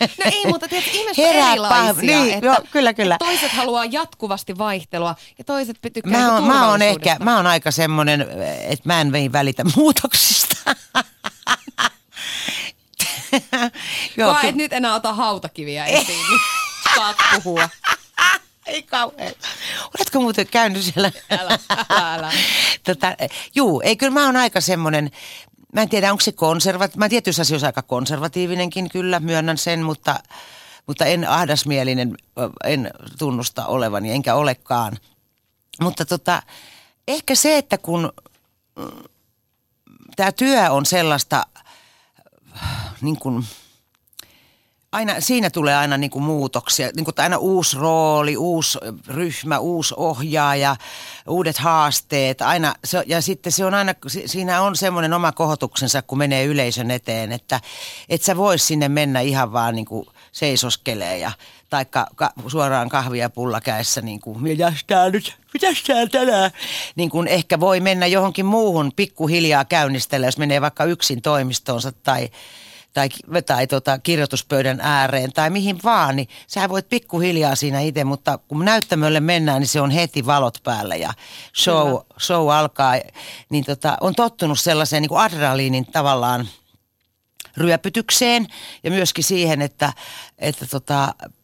No ei, mutta tietysti ihmiset on erilaisia. Niin, että joo, kyllä. Toiset haluaa jatkuvasti vaihtelua ja toiset tykkää turvallisuudesta. Mä oon aika semmoinen, että mä en välitä muutoksista. Joo, et nyt enää ota hautakiviä esiin, niin saat puhua. Ei kauhean. Oletko muuten käynyt siellä? Älä. Ei kyllä mä oon aika semmoinen, mä en tiedä onko se konservatiivinen, mä tietyissä asioissa aika konservatiivinenkin kyllä, myönnän sen, mutta Mutta en ahdasmielinen, en tunnusta olevani, enkä olekaan. Mutta ehkä se, että kun tämä työ on sellaista, niin kuin, aina, siinä tulee aina niin kuin muutoksia, niin kuin aina uusi rooli, uusi ryhmä, uusi ohjaaja, uudet haasteet. Aina, ja sitten se on aina, siinä on semmoinen oma kohotuksensa, kun menee yleisön eteen, että et sä vois sinne mennä ihan vaan niin kuin seisoskelee ja taikka suoraan kahvia pulla kädessä, niin kuin, mitäs tää tänään? Niin kuin ehkä voi mennä johonkin muuhun pikkuhiljaa käynnistellä, jos menee vaikka yksin toimistoonsa tai kirjoituspöydän ääreen tai mihin vaan, niin sä voit pikkuhiljaa siinä itse, mutta kun näyttämölle mennään, niin se on heti valot päällä ja show alkaa. Niin on tottunut sellaiseen niin kuin adrenaliinin tavallaan ryöpytykseen ja myöskin siihen, että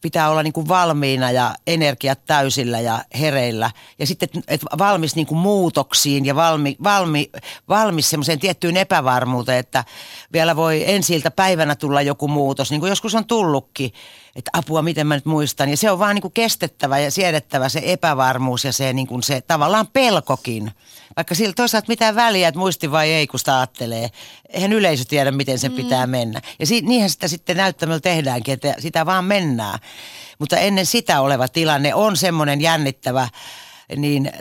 pitää olla niin kuin valmiina ja energiat täysillä ja hereillä. Ja sitten että valmis niin kuin muutoksiin ja valmis semmoiseen tiettyyn epävarmuuteen, että vielä voi ensi-ilta päivänä tulla joku muutos, niin kuin joskus on tullutkin, että apua, miten mä nyt muistan. Ja se on vaan niin kuin kestettävä ja siedettävä se epävarmuus ja se, niin kuin se tavallaan pelkokin. Vaikka sillä toisaalta mitään väliä, että muisti vai ei, kun sitä ajattelee. Eihän yleisö tiedä, miten sen pitää mennä. Ja niinhän sitä sitten näyttämällä tehdäänkin, että sitä vaan mennään. Mutta ennen sitä oleva tilanne on semmoinen jännittävä. Niin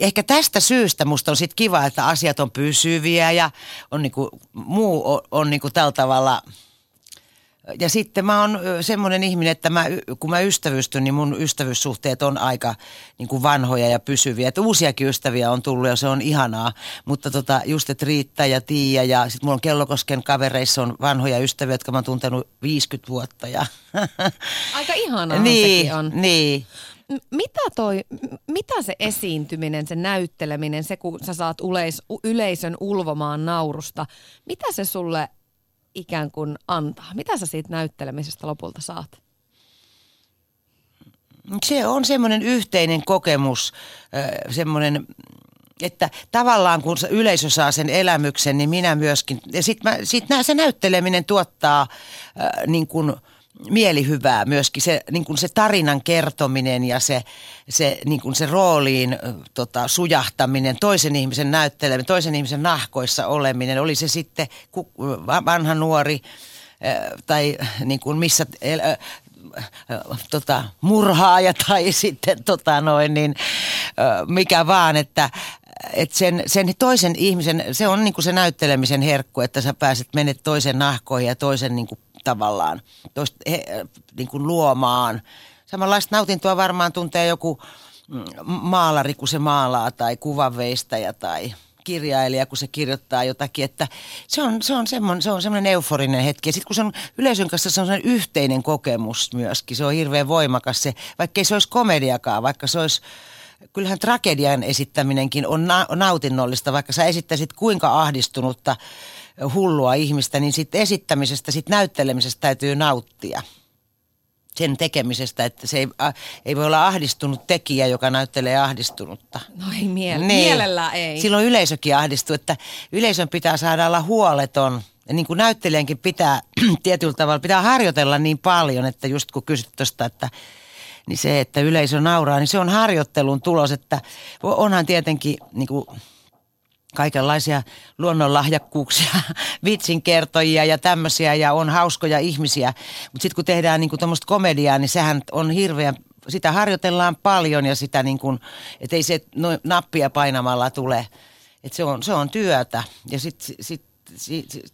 ehkä tästä syystä musta on sit kiva, että asiat on pysyviä ja on niinku, muu on niinku tällä tavalla. Ja sitten mä oon semmoinen ihminen, että kun mä ystävystyn, niin mun ystävyyssuhteet on aika niin kuin vanhoja ja pysyviä. Että uusiakin ystäviä on tullut ja se on ihanaa. Mutta just, että Riitta ja Tiia ja sitten mulla on Kellokosken kavereissa on vanhoja ystäviä, jotka mä oon tuntenut 50 vuotta. Ja aika ihanaa niin, sekin on. Niin. Mitä se esiintyminen, se näytteleminen, se kun sä saat yleisön ulvomaan naurusta, mitä se sulle ikään kuin antaa? Mitä sä siitä näyttelemisestä lopulta saat? Se on semmoinen yhteinen kokemus, semmoinen, että tavallaan kun yleisö saa sen elämyksen, niin minä myöskin. Ja sitten se näytteleminen tuottaa niin kuin mielihyvää myöskin, se, niin kuin se tarinan kertominen ja se, niin kuin se rooliin sujahtaminen, toisen ihmisen näytteleminen, toisen ihmisen nahkoissa oleminen, oli se sitten vanha nuori tai niin kuin missä murhaaja tai sitten mikä vaan, että sen toisen ihmisen, se on niin kuin se näyttelemisen herkku, että sä menet toisen nahkoihin ja toisen niin kuin tavallaan niin kuin luomaan. Samanlaista nautintoa varmaan tuntee joku maalari, kun se maalaa, tai kuvanveistäjä tai kirjailija, kun se kirjoittaa jotakin. Että se on semmoinen euforinen hetki. Ja sitten kun se on yleisön kanssa, se on semmoinen yhteinen kokemus myöskin. Se on hirveän voimakas se, vaikka ei se olisi komediakaan, vaikka se olisi. Kyllähän tragedian esittäminenkin on nautinnollista, vaikka sä esittäisit kuinka ahdistunutta, hullua ihmistä, niin sitten esittämisestä, sitten näyttelemisestä täytyy nauttia. Sen tekemisestä, että se ei voi olla ahdistunut tekijä, joka näyttelee ahdistunutta. No ei mielellään ei. Silloin yleisökin ahdistuu, että yleisön pitää saada olla huoleton. Ja niin kuin näyttelijänkin pitää tietyllä tavalla, pitää harjoitella niin paljon, että just kun kysyt tuosta, että niin se, että yleisö nauraa, niin se on harjoittelun tulos, että onhan tietenkin niin kuin kaikenlaisia luonnonlahjakkuuksia, vitsinkertojia ja tämmöisiä, ja on hauskoja ihmisiä. Mutta sitten kun tehdään niin kuin tuommoista komediaa, niin sehän on hirveän, sitä harjoitellaan paljon ja sitä niin kuin, et ei se nappia painamalla tule. Et se on työtä ja sit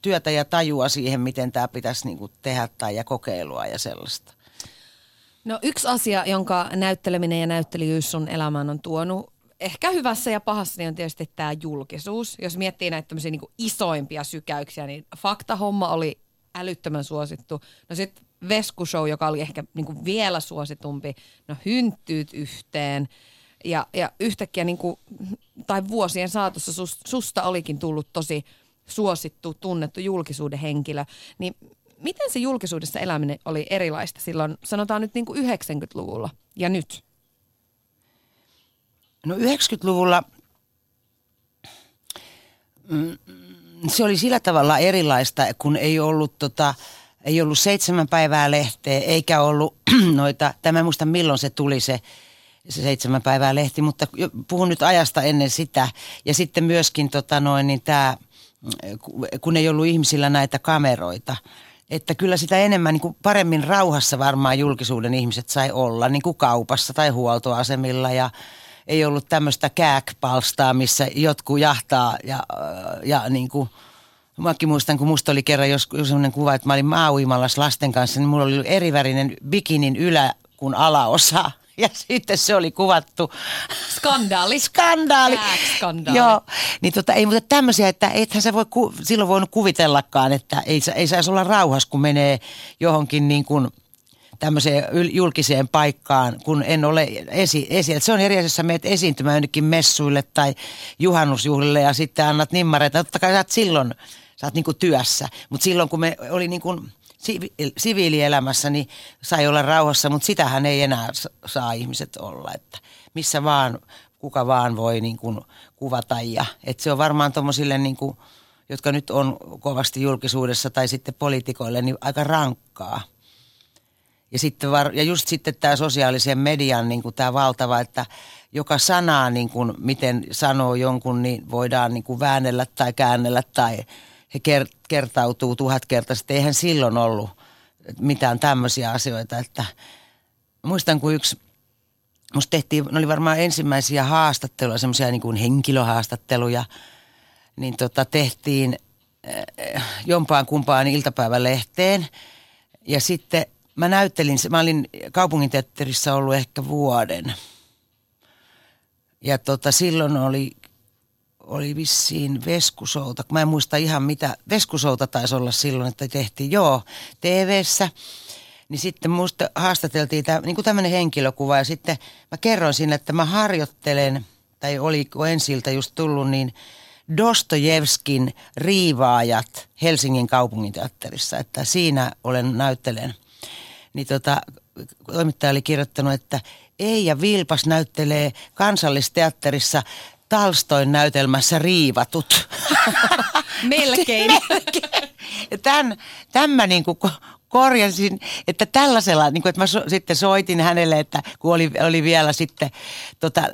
työtä ja tajua siihen, miten tämä pitäisi niin kuin tehdä tai ja kokeilua ja sellaista. No yksi asia, jonka näytteleminen ja näyttelijyys sun elämään on tuonut, ehkä hyvässä ja pahassa, niin on tietysti tämä julkisuus. Jos miettii näitä tämmöisiä niin kuin isoimpia sykäyksiä, niin Fakta Homma oli älyttömän suosittu. No sitten Veskushow, joka oli ehkä niin kuin vielä suositumpi. No Hynttyyt yhteen. Ja yhtäkkiä, niin kuin, tai vuosien saatossa susta olikin tullut tosi suosittu, tunnettu julkisuuden henkilö. Niin miten se julkisuudessa eläminen oli erilaista silloin, sanotaan nyt niin kuin 90-luvulla ja nyt? No 90-luvulla se oli sillä tavalla erilaista, kun ei ollut Ei ollut 7 päivää lehteä, eikä ollut noita, tämä en muista milloin se tuli se 7 päivää lehti, mutta puhun nyt ajasta ennen sitä. Ja sitten myöskin niin tämä, kun ei ollut ihmisillä näitä kameroita. Että kyllä sitä enemmän, niin kuin paremmin rauhassa varmaan julkisuuden ihmiset sai olla, niin kuin kaupassa tai huoltoasemilla. Ja ei ollut tämmöistä kääkpalstaa, missä jotkut jahtaa ja niin kuin... Mäkin muistan, kun musta oli kerran joskus sellainen kuva, että mä olin maa-uimalassa lasten kanssa, niin mulla oli erivärinen bikinin ylä kuin alaosa. Ja sitten se oli kuvattu. Skandaali. Skandaali. Kääkskandaali. Joo. Niin ei muuta tämmöisiä, että ethän sä voi silloin voinut kuvitellakaan, että ei saisi olla rauhassa, kun menee johonkin niin kuin tämmöiseen julkiseen paikkaan, kun en ole esiin. Se on eri asia, jos sä meet esiintymään jonnekin messuille tai juhannusjuhlille ja sitten annat nimmareita. Totta kai sä oot silloin... Sä oot niinku työssä, mutta silloin kun me oli niinku siviilielämässä, niin sai olla rauhassa, mutta sitähän ei enää saa ihmiset olla, että missä vaan, kuka vaan voi niinku kuvata. Ja, et se on varmaan tommosille, niinku, jotka nyt on kovasti julkisuudessa tai sitten poliitikoille, niin aika rankkaa. Ja, sitten ja just sitten tämä sosiaalisen median niinku tämä valtava, että joka sanaa, niinku, miten sanoo jonkun, niin voidaan niinku väännellä tai käännellä tai... He kertautuu 1000-kertaisesti. Eihän silloin ollut mitään tämmöisiä asioita. Että muistan, kun musta tehtiin, ne oli varmaan ensimmäisiä haastatteluja, semmoisia niin kuin henkilöhaastatteluja, niin tehtiin jompaan kumpaan iltapäivälehteen. Ja sitten mä olin kaupunginteatterissa ollut ehkä vuoden. Ja silloin oli vissiin Veskushowta. Mä en muista ihan mitä. Veskushowta taisi olla silloin, että tehtiin TV-ssä. Niin sitten musta haastateltiin niin kuin tämmöinen henkilökuva. Ja sitten mä kerron siinä, että mä harjoittelen, tai oliko ensiltä just tullut, niin Dostojevskin Riivaajat Helsingin kaupunginteatterissa. Että siinä näyttelen. Niin toimittaja oli kirjoittanut, että Eija Vilpas näyttelee Kansallisteatterissa Tolstoin näytelmässä Riivatut. Melkein. Tämän mä niin kuin korjasin, että tällaisella, niin kuin, että mä sitten soitin hänelle, että kun oli vielä sitten,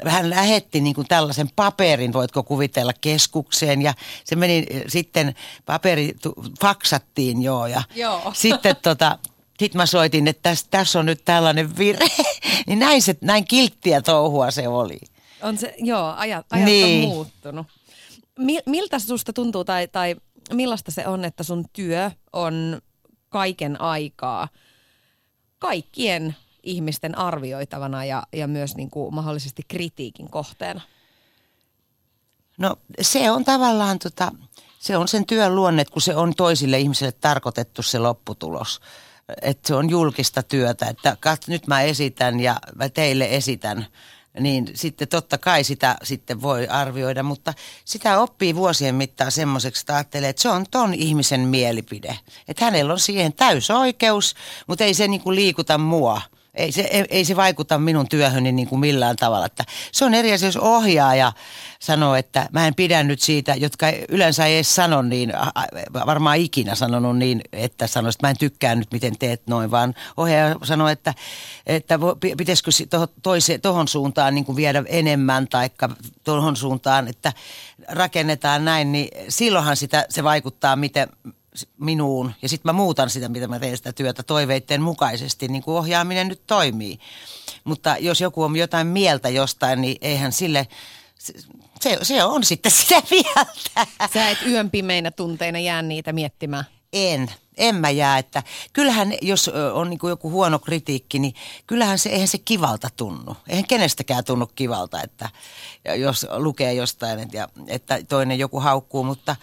hän lähetti niin kuin tällaisen paperin, voitko kuvitella, keskukseen. Ja se meni sitten, paperi faksattiin ja sitten sitten mä soitin, että tässä on nyt tällainen virhe. Niin näin kilttiä touhua se oli. On se, ajat niin on muuttunut. Miltä susta tuntuu tai millaista se on, että sun työ on kaiken aikaa kaikkien ihmisten arvioitavana ja myös niin kuin mahdollisesti kritiikin kohteena? No se on tavallaan, se on sen työn luonne, että kun se on toisille ihmisille tarkoitettu se lopputulos. Että se on julkista työtä, että nyt mä esitän ja mä teille esitän. Niin sitten totta kai sitä sitten voi arvioida, mutta sitä oppii vuosien mittaan semmoiseksi, että ajattelee, että se on ton ihmisen mielipide. Että hänellä on siihen täysoikeus, mutta ei se niinku liikuta mua. Ei se vaikuta minun työhöni niinku millään tavalla. Että se on eri asia, jos ohjaaja sanoo, että mä en pidä nyt siitä, jotka yleensä ei edes sano niin, varmaan ikinä sanonut niin, että sanoisi, että mä en tykkää nyt, miten teet noin, vaan ohjaaja sanoo, että pitäisikö tohon suuntaan niinku viedä enemmän tai tohon suuntaan, että rakennetaan näin, niin silloinhan se vaikuttaa, miten... minuun. Ja sitten mä muutan sitä, mitä mä teen sitä työtä toiveitten mukaisesti, niin kuin ohjaaminen nyt toimii. Mutta jos joku on jotain mieltä jostain, niin eihän sille... Se on sitten sitä mieltä. Sä et yön pimeinä tunteina jää niitä miettimään? En mä jää. Että kyllähän, jos on niin kuin joku huono kritiikki, niin kyllähän eihän se kivalta tunnu. Eihän kenestäkään tunnu kivalta, että jos lukee jostain, että toinen joku haukkuu, mutta...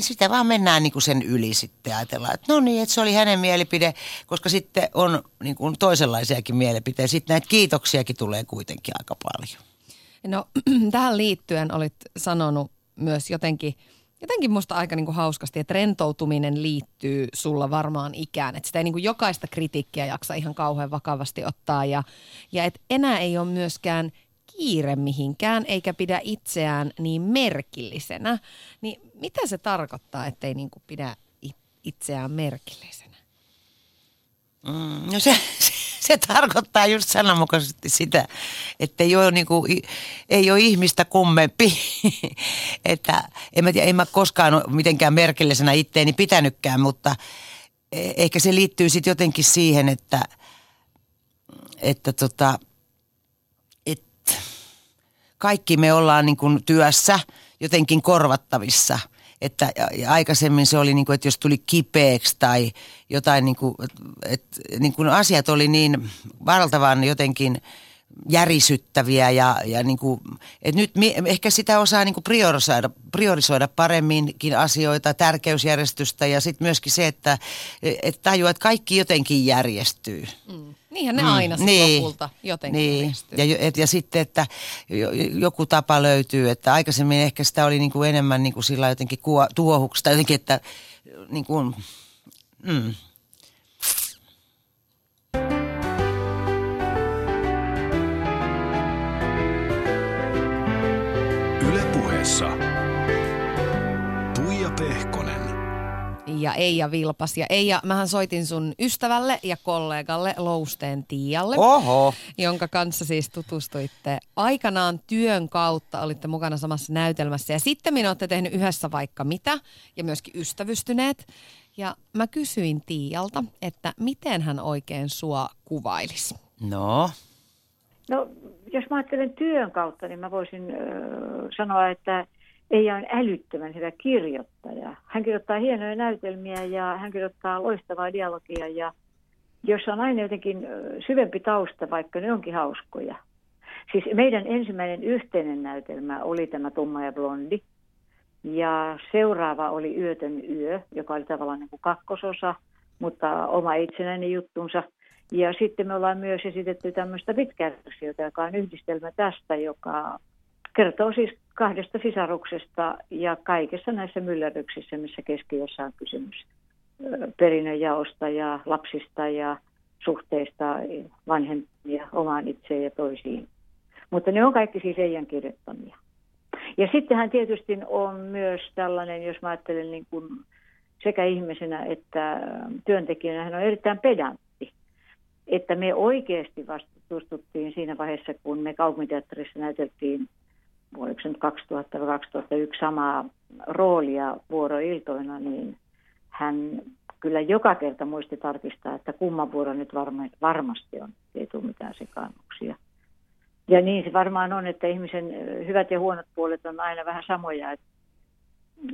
Sitä vaan mennään niin kuin sen yli sitten ajatellaan, että no niin, että se oli hänen mielipide, koska sitten on niin kuin toisenlaisiakin mielipiteitä. Sitten näitä kiitoksiakin tulee kuitenkin aika paljon. No tähän liittyen olit sanonut myös jotenkin musta aika niin kuin hauskasti, että rentoutuminen liittyy sulla varmaan ikään. Että sitä ei niin kuin jokaista kritiikkiä jaksa ihan kauhean vakavasti ottaa ja et enää ei ole myöskään kiire mihinkään, eikä pidä itseään niin merkillisenä. Niin mitä se tarkoittaa, ettei niin kuin pidä itseään merkillisenä? No se tarkoittaa just sananmukaisesti sitä, että ei ole ihmistä kummempi. Että en mä koskaan ole mitenkään merkillisenä itteeni pitänytkään, mutta ehkä se liittyy sitten jotenkin siihen, että kaikki me ollaan niin kuin työssä jotenkin korvattavissa. Että aikaisemmin se oli niin kuin, että jos tuli kipeäksi tai jotain, niin kuin asiat oli niin valtavan jotenkin järisyttäviä ja niin kuin, että nyt ehkä sitä osaa niin kuin priorisoida paremminkin asioita, tärkeysjärjestystä ja sitten myöskin se, että tajua, että kaikki jotenkin järjestyy. Mm. Niinhän ne aina niin, lopulta jotenkin järjestyy. Ja sitten, että joku tapa löytyy, että aikaisemmin ehkä sitä oli niin kuin enemmän niin kuin sillä jotenkin tuohuksesta, jotenkin, että niin kuin, Tuija Pehkonen. Ja Eija Vilpas. Ja Eija, mähän soitin sun ystävälle ja kollegalle Lousteen Tiialle, jonka kanssa siis tutustuitte aikanaan työn kautta, olitte mukana samassa näytelmässä. Ja sitten minä olette tehnyt yhdessä vaikka mitä ja myöskin ystävystyneet. Ja mä kysyin Tiialta, että miten hän oikein sua kuvailisi. No, jos mä ajattelen työn kautta, niin mä voisin sanoa, että Eija on älyttömän hyvä kirjoittaja. Hän kirjoittaa hienoja näytelmiä ja hän kirjoittaa loistavaa dialogia, ja jossa on aina jotenkin syvempi tausta, vaikka ne onkin hauskoja. Siis meidän ensimmäinen yhteinen näytelmä oli tämä Tumma ja blondi, ja seuraava oli Yötön yö, joka oli tavallaan niin kuin kakkososa, mutta oma itsenäinen juttunsa. Ja sitten me ollaan myös esitetty tämmöistä Vitkärsijätä, joka on yhdistelmä tästä, joka kertoo siis kahdesta sisaruksesta ja kaikessa näissä myllerryksissä, missä keskiössä on kysymys perinnönjaosta ja lapsista ja suhteista vanhempia omaan itseen ja toisiin. Mutta ne on kaikki siis Eijan kirjoittamia. Ja sittenhän tietysti on myös tällainen, jos mä ajattelen niin kuin sekä ihmisenä että työntekijänä, hän on erittäin pedantti. Että me oikeasti vastustuttiin siinä vaiheessa, kun me kaupunginteatterissa näyteltiin vuodeksi 2000-2001 samaa roolia vuoroiltoina, niin hän kyllä joka kerta muisti tarkistaa, että kumman vuoro nyt varmasti on, ei tule mitään sekaannuksia. Ja niin se varmaan on, että ihmisen hyvät ja huonot puolet on aina vähän samoja. Että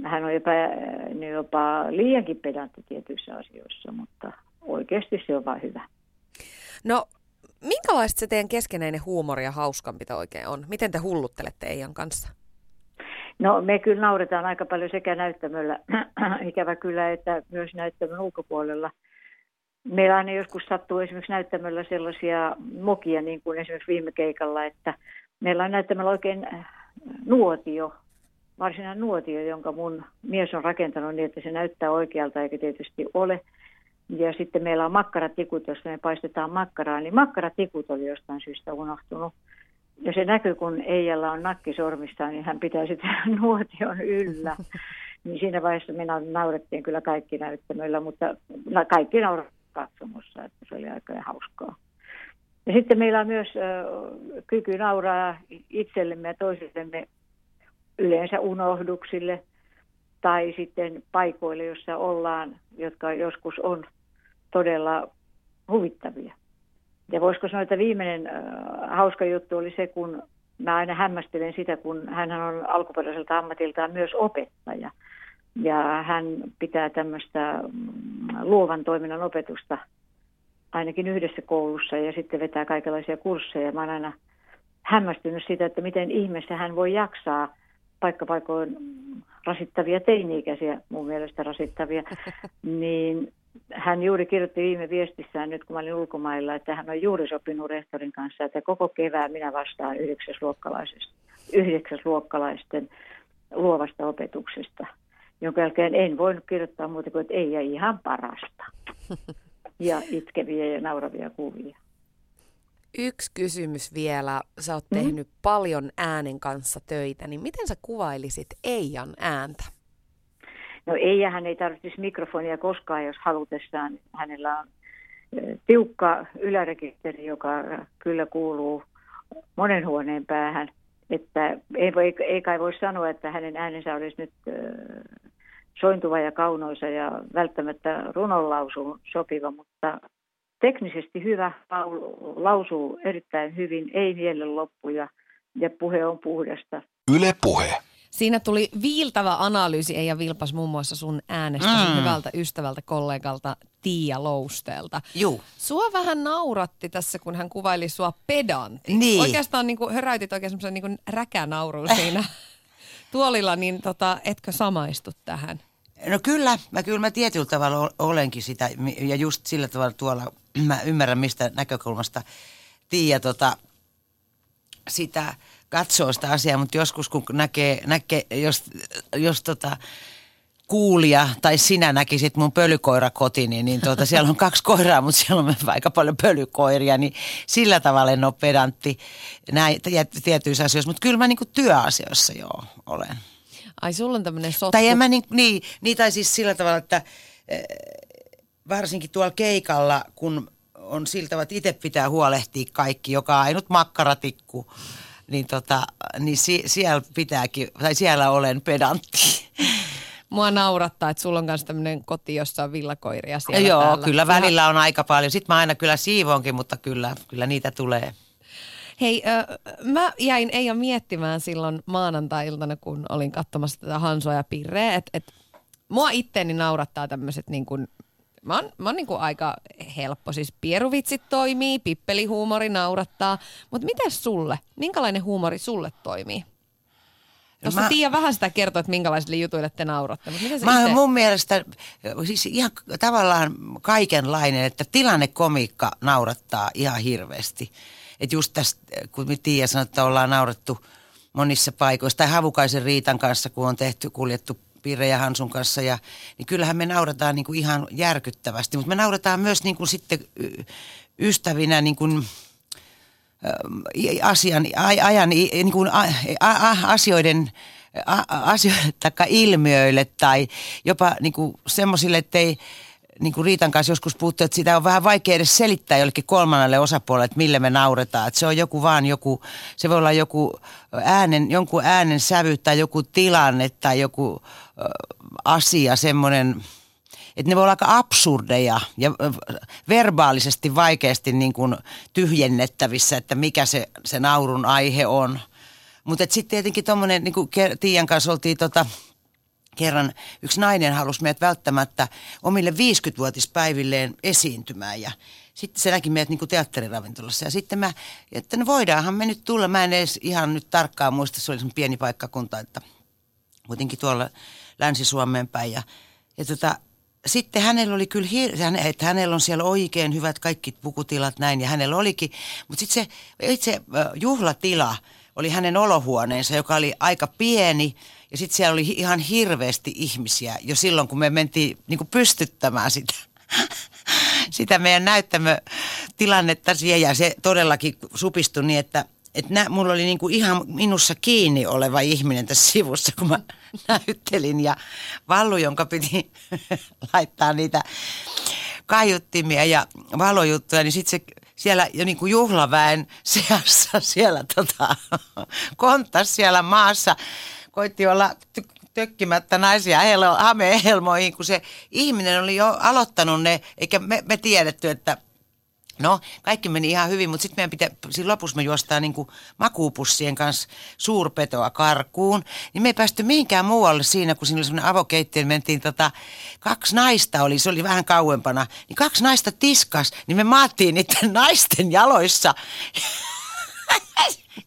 hän on jopa liiankin pedantti tietyissä asioissa, mutta oikeasti se on vaan hyvä. No, minkälaista se teidän keskenäinen huumori ja hauskanpito oikein on? Miten te hulluttelette Eijan kanssa? No, me kyllä nauretaan aika paljon sekä näyttämöllä, ikävä kyllä, että myös näyttämön ulkopuolella. Meillä aina joskus sattuu esimerkiksi näyttämöllä sellaisia mokia, niin kuin esimerkiksi viime keikalla, että meillä on näyttämällä oikein nuotio, varsinainen nuotio, jonka mun mies on rakentanut niin, että se näyttää oikealta eikä tietysti ole. Ja sitten meillä on makkaratikut, jossa me paistetaan makkaraa, niin makkaratikut oli jostain syystä unohtunut. Ja se näkyy, kun Eijalla on nakki sormissaan, niin hän pitää sitä nuotion yllä. Niin siinä vaiheessa me naurettiin kyllä kaikki näyttämöillä, mutta kaikki naurattiin katsomossa, että se oli aika hauskaa. Ja sitten meillä on myös kyky nauraa itsellemme ja toisillemme yleensä unohduksille. Tai sitten paikoille, joissa ollaan, jotka joskus on todella huvittavia. Ja voisiko sanoa, että viimeinen hauska juttu oli se, kun mä aina hämmästelen sitä, kun hänhän on alkuperäiseltä ammatiltaan myös opettaja. Ja hän pitää tämmöistä luovan toiminnan opetusta ainakin yhdessä koulussa ja sitten vetää kaikenlaisia kursseja. Mä oon aina hämmästynyt sitä, että miten ihmeessä hän voi jaksaa paikkapaikoin rasittavia teini-ikäisiä, mun mielestä rasittavia, niin hän juuri kirjoitti viime viestissään nyt, kun mä olin ulkomailla, että hän on juuri sopinut rehtorin kanssa, että koko kevään minä vastaan yhdeksäsluokkalaisten luovasta opetuksesta, jonka jälkeen en voinut kirjoittaa muuta kuin, että ei ja ihan parasta. Ja itkeviä ja nauravia kuvia. Yksi kysymys vielä. Sä oot tehnyt paljon äänen kanssa töitä, niin miten sä kuvailisit Eijan ääntä? No Eijahan ei tarvitsisi mikrofonia koskaan, jos halutessaan. Hänellä on tiukka ylärekisteri, joka kyllä kuuluu monen huoneen päähän. Että ei kai voi sanoa, että hänen äänensä olisi nyt sointuva ja kaunoisa ja välttämättä runonlausuun sopiva, mutta teknisesti hyvä, lausuu erittäin hyvin, ei mielen loppuja ja puhe on puhdasta. Yle Puhe. Siinä tuli viiltävä analyysi, Eija Vilpas, muun muassa sun äänestä, sun hyvältä ystävältä, kollegalta Tiia Lousteelta. Juu. Sua vähän nauratti tässä, kun hän kuvaili sua pedantiksi. Niin. Oikeastaan niin kuin, höräytit oikein semmoisen niin kuin räkänaurun siinä tuolilla, niin etkö samaistu tähän? No kyllä mä tietyllä tavalla olenkin sitä, ja just sillä tavalla tuolla mä ymmärrän mistä näkökulmasta Tiia sitä katsoo sitä asiaa, mutta joskus kun näkee jos kuulija tai sinä näkisit mun pölykoirakotini, niin siellä on 2 koiraa, mutta siellä on aika paljon pölykoiria, niin sillä tavalla en ole pedantti tietyissä asioissa, mutta kyllä mä niinku työasioissa joo olen. Ai, sulla on tämmöinen sotku. Tai en mä tai siis sillä tavalla, että varsinkin tuolla keikalla, kun on sillä tavalla, että itse pitää huolehtia kaikki, joka ainut makkaratikku, niin, niin siellä pitääkin, tai siellä olen pedantti. Mua naurattaa, että sulla on myös tämmöinen koti, jossa on villakoiria siellä. Joo, täällä. Kyllä välillä on aika paljon. Sitten mä aina kyllä siivoonkin, mutta kyllä niitä tulee. Hei, mä jäin Eija miettimään silloin maanantai-iltana, kun olin katsomassa tätä Hansua ja Pirreä, että mua itteeni naurattaa tämmöiset niin kuin, mä oon niin kuin aika helppo, siis pieruvitsit toimii, pippelihuumori naurattaa, mutta mitäs sulle, minkälainen huumori sulle toimii? Tuossa Tiia vähän sitä kertoo, että minkälaisille jutuille te nauratte. Mun mielestä siis ihan tavallaan kaikenlainen, että tilannekomiikka naurattaa ihan hirveästi. Että just tästä, kun Tiia sanoi, että ollaan naurattu monissa paikoissa, tai Havukaisen Riitan kanssa, kun on kuljettu Pirre ja Hansun kanssa, niin kyllähän me naurataan niin kuin ihan järkyttävästi. Mutta me naurataan myös niin kuin sitten ystävinä niin kuin asioiden tai ilmiöille, tai jopa niin kuin semmoisille, että ei... Niin kuin Riitan kanssa joskus puhuttu, että sitä on vähän vaikea edes selittää jollekin kolmannelle osapuolelle, että millä me nauretaan. Että se on se voi olla jonkun äänen sävy tai joku tilanne tai joku asia semmoinen, että ne voi olla aika absurdeja ja verbaalisesti vaikeasti niin kuin tyhjennettävissä, että mikä se naurun aihe on. Mutta sitten tietenkin tuommoinen, niin kuin Tiian kanssa oltiin kerran yksi nainen halusi meidät välttämättä omille 50-vuotispäivilleen esiintymään, ja sitten se näki meidät niin kuin teatteriravintolassa. Ja sitten että no voidaanhan me nyt tulla. Mä en edes ihan nyt tarkkaan muista, se oli semmoinen pieni paikkakunta, että kuitenkin tuolla Länsi-Suomeen päin. Ja sitten hänellä oli kyllä, että hänellä on siellä oikein hyvät kaikki pukutilat näin, ja hänellä olikin. Mutta sitten se itse juhlatila oli hänen olohuoneensa, joka oli aika pieni. Ja sitten siellä oli ihan hirveästi ihmisiä jo silloin, kun me mentiin niin pystyttämään sitä meidän näyttämötilannetta siihen. Ja se todellakin supistui niin, että mulla oli niin kuin ihan minussa kiinni oleva ihminen tässä sivussa, kun mä näyttelin. Ja Vallu, jonka piti laittaa niitä kaiuttimia ja valojuttuja, niin sitten se... Siellä jo niin kuin juhlaväen seassa siellä konttas siellä maassa koitti olla tökkimättä naisia hamehelmoihin, kun se ihminen oli jo aloittanut ne, eikä me tiedetty, että no kaikki meni ihan hyvin, mutta sitten meidän pitää, siinä lopussa me juostaan niin kuin makuupussien kanssa suurpetoa karkuun, niin me ei päästy mihinkään muualle siinä, kun siinä oli semmoinen avokeittiö, niin mentiin 2 naista oli, se oli vähän kauempana, niin 2 naista tiskas, niin me maattiin niiden naisten jaloissa.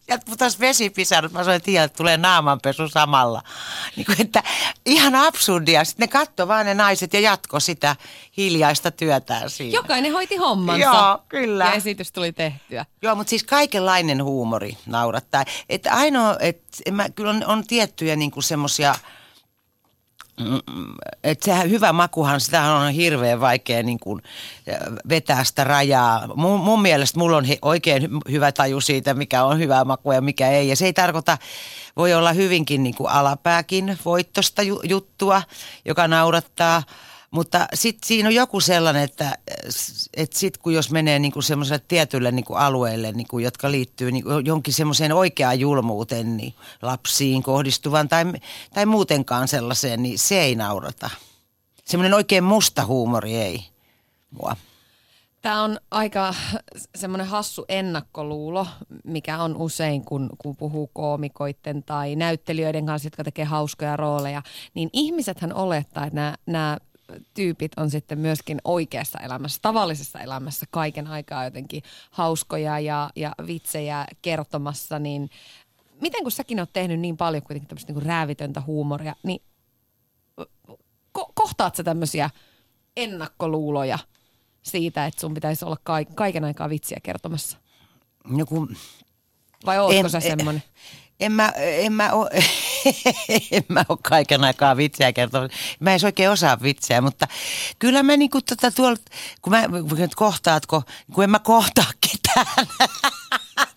Ja putas vesipisarut, mä sanoin, että tulee naamanpesu samalla. Niin kuin, että ihan absurdia. Sitten ne katsoi vaan ne naiset ja jatko sitä hiljaista työtään siinä. Jokainen hoiti hommansa. Joo, kyllä. Ja esitys tuli tehtyä. Joo, mutta siis kaikenlainen huumori naurattaa. Että ainoa, että kyllä on tiettyjä niin kuin semmoisia Että sehän hyvä makuhan, sitä on hirveän vaikea niin kuin vetää sitä rajaa. Mun mielestä mulla on oikein hyvä taju siitä, mikä on hyvää makua ja mikä ei. Ja se ei tarkoita, voi olla hyvinkin niin kuin alapääkin voittosta juttua, joka naurattaa. Mutta sitten siinä on joku sellainen, että sitten kun jos menee niinku semmoiselle tietylle niinku alueelle, niinku, jotka liittyy niinku jonkin semmoiseen oikeaan julmuuteen, niin lapsiin kohdistuvan tai muutenkaan sellaiseen, niin se ei naurata. Semmoinen oikein musta huumori ei mua. Tämä on aika semmoinen hassu ennakkoluulo, mikä on usein, kun puhuu koomikoiden tai näyttelijöiden kanssa, jotka tekee hauskoja rooleja, niin ihmisethän olettaa, että nämä tyypit on sitten myöskin oikeassa elämässä, tavallisessa elämässä kaiken aikaa jotenkin hauskoja ja vitsejä kertomassa, niin miten kun säkin oot tehnyt niin paljon kuitenkin tämmöistä niin kuin räävitöntä huumoria, niin kohtaat sä tämmöisiä ennakkoluuloja siitä, että sun pitäisi olla kaiken aikaa vitsiä kertomassa? No kun... Vai ootko sä semmoinen? En mä ole kaiken aikaa vitsiä kertoa. Mä en edes oikein osaa vitsiä, mutta kyllä mä niinku tuolla, kun en mä kohtaa ketään.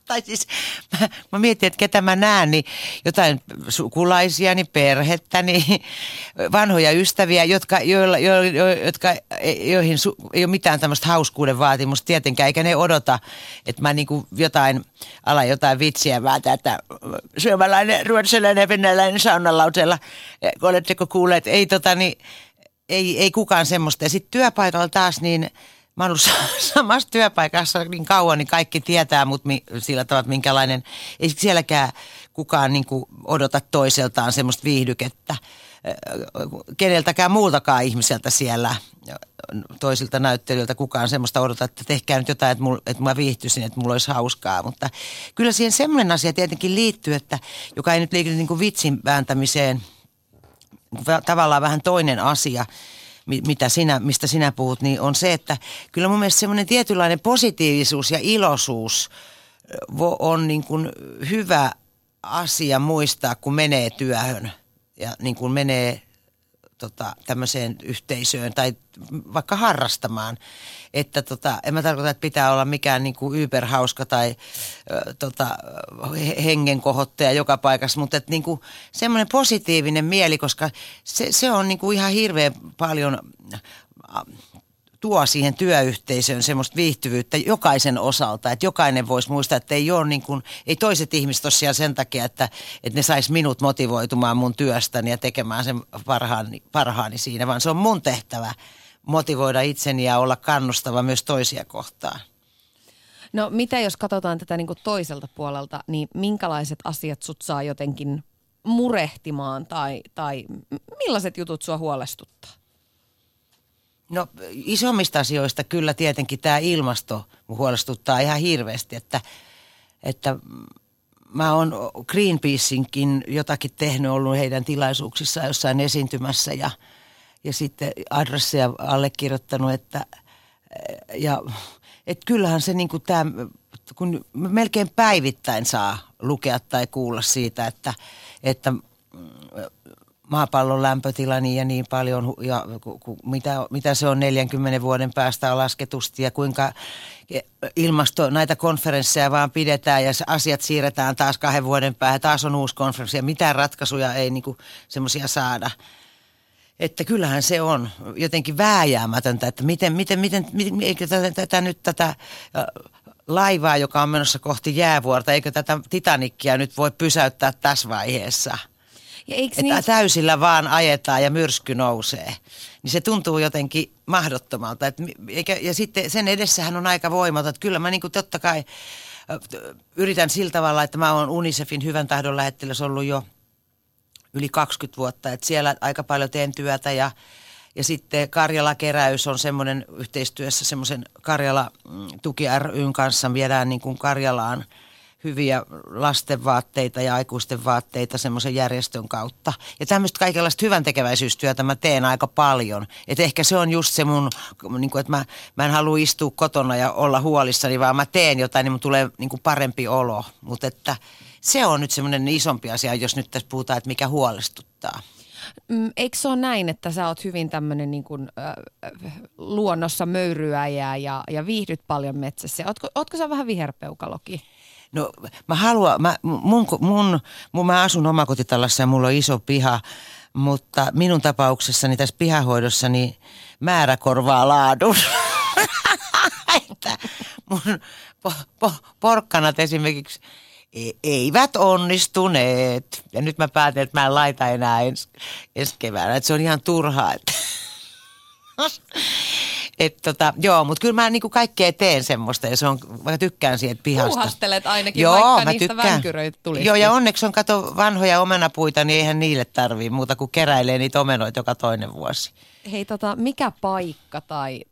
Tai siis mä mietin, että ketä mä näen, niin jotain sukulaisiani, perhettäni, vanhoja ystäviä, joihin ei ole mitään tämmöistä hauskuuden vaatimusta tietenkään, eikä ne odota, että mä niinku alan jotain vitsiä, vaan tätä suomalainen, ruotsalainen ja venäläinen saunalauseella, oletteko kuulleet, ei kukaan semmoista. Ja sitten työpaikalla taas niin... Mä oon ollut samassa työpaikassa niin kauan, niin kaikki tietää mut sillä tavalla, että minkälainen, ei sielläkään kukaan niin kuin odota toiseltaan semmoista viihdykettä, keneltäkään muultakaan ihmiseltä siellä, toisilta näyttelijöiltä kukaan semmoista odota, että tehkää nyt jotain, että mä viihtyisin, että mulla olisi hauskaa, mutta kyllä siihen semmoinen asia tietenkin liittyy, että joka ei nyt liity niin kuin vitsin vääntämiseen, tavallaan vähän toinen asia, mistä sinä puhut, niin on se, että kyllä mun mielestä semmoinen tietynlainen positiivisuus ja iloisuus on niin kuin hyvä asia muistaa, kun menee työhön ja niin kuin menee tämmöiseen yhteisöön tai vaikka harrastamaan. Että en mä tarkoita, että pitää olla mikään niin kuin yberhauska tai hengenkohottaja joka paikassa, mutta että niin kuin semmoinen positiivinen mieli, koska se on niin kuin ihan hirveän paljon tuo siihen työyhteisöön semmoista viihtyvyyttä jokaisen osalta, että jokainen voisi muistaa, että ei ole niin kuin, ei toiset ihmiset ole siellä sen takia, että ne sais minut motivoitumaan mun työstäni ja tekemään sen parhaani siinä, vaan se on mun tehtävä motivoida itseni ja olla kannustava myös toisia kohtaan. No mitä jos katsotaan tätä niin kuin toiselta puolelta, niin minkälaiset asiat sut saa jotenkin murehtimaan tai millaiset jutut sua huolestuttaa? No isommista asioista kyllä tietenkin tämä ilmasto huolestuttaa ihan hirveästi, että mä oon Greenpeaceinkin jotakin tehnyt, ollut heidän tilaisuuksissaan jossain esiintymässä ja sitten adresseja allekirjoittanut, että kyllähän se niin kuin tämä, kun melkein päivittäin saa lukea tai kuulla siitä, että maapallon lämpötila niin ja niin paljon, ja mitä se on 40 vuoden päästä on lasketusti, ja kuinka näitä konferensseja vaan pidetään, ja asiat siirretään taas 2 vuoden päähän, taas on uusi konferenssi, ja mitään ratkaisuja ei niinku semmoisia saada. Että kyllähän se on jotenkin vääjäämätöntä, että eikö tätä laivaa, joka on menossa kohti jäävuorta, eikö tätä Titanicia nyt voi pysäyttää tässä vaiheessa? Ja että niin... täysillä vaan ajetaan ja myrsky nousee, niin se tuntuu jotenkin mahdottomalta. Ja sitten sen edessähän on aika voimaton, että kyllä mä niin kuin totta kai yritän sillä tavalla, että mä oon Unicefin hyvän tahdon lähettiläs ollut jo yli 20 vuotta, että siellä aika paljon teen työtä ja sitten Karjala-keräys on semmoinen yhteistyössä semmoisen Karjala-tuki ry:n kanssa, viedään niin kuin Karjalaan hyviä lastenvaatteita ja aikuisten vaatteita semmoisen järjestön kautta. Ja tämmöistä kaikenlaista hyväntekeväisyystyötä mä teen aika paljon. Et ehkä se on just se mun, niin kuin, että mä en halua istua kotona ja olla huolissani, vaan mä teen jotain, niin mun tulee niin kuin parempi olo. Mutta että se on nyt semmoinen isompi asia, jos nyt tässä puhutaan, että mikä huolestuttaa. Eikö se ole näin, että sä oot hyvin tämmöinen niin kuin, luonnossa möyryäjä ja viihdyt paljon metsässä? Ootko sä vähän viherpeukalokin? No mä haluan, mä asun omakotitalossa ja mulla on iso piha, mutta minun tapauksessani tässä pihahoidossa niin määrä korvaa laadun. Että mun porkkanat esimerkiksi eivät onnistuneet. Ja nyt mä päätin, että mä en laita enää ensi keväänä, että se on ihan turhaa. Joo, mutta kyllä mä niinku kaikkea teen semmoista ja se on, mä tykkään siitä pihasta. Puuhastelet ainakin, joo, vaikka niistä tykkään. Vänkyröitä tulisi. Joo, ja onneksi on kato vanhoja omenapuita, niin eihän niille tarvii muuta kuin keräilee niitä omenoita joka toinen vuosi. Hei, mikä paikka tai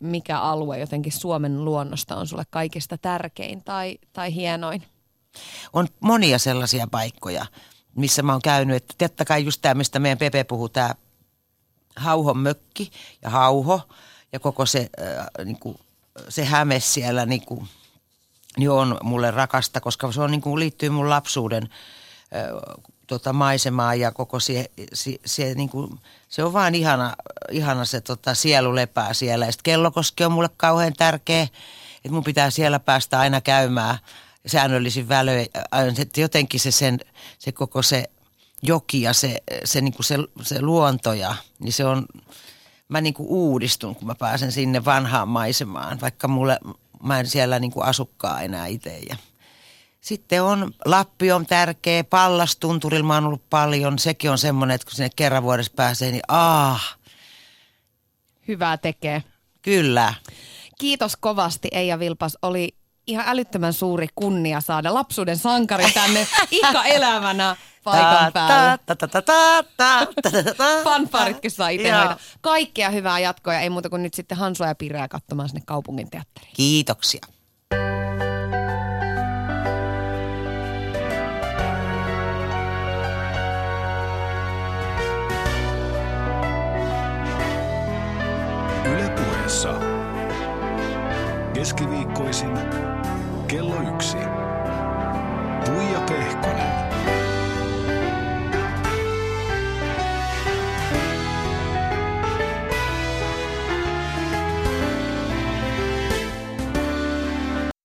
mikä alue jotenkin Suomen luonnosta on sulle kaikista tärkein tai hienoin? On monia sellaisia paikkoja, missä mä oon käynyt. Että totta kai just tämä, mistä meidän Pepe puhuu, tämä Hauhon mökki ja Hauho. Ja koko se, niinku, se Häme siellä niinku, niin on mulle rakasta, koska se on, niinku, liittyy mun lapsuuden maisemaan ja koko se on vaan ihana se sielu lepää siellä. Ja sitten Kellokoski on mulle kauhean tärkeä, että mun pitää siellä päästä aina käymään säännöllisin välöin. Jotenkin se koko se joki ja se luonto ja niin se on... Mä niinku uudistun, kun mä pääsen sinne vanhaan maisemaan, vaikka mä en siellä niinku asukkaan enää itse. Sitten on, Lappi on tärkeä, Pallas-Tunturilla mä oon ollut paljon. Sekin on semmoinen, että kun sinne kerran vuodessa pääsee, niin hyvää tekee. Kyllä. Kiitos kovasti, Eija Vilpas. Oli ihan älyttömän suuri kunnia saada lapsuuden sankari tänne ikäelämänä. Paikan päällä. Fanfaaritkin saa itse hoida. Kaikkea hyvää jatkoa ja ei muuta kuin nyt sitten Hansua ja Pirreä katsomaan sinne kaupunginteatteriin. Kiitoksia. Yle Puheessa keskiviikkoisin kello 1.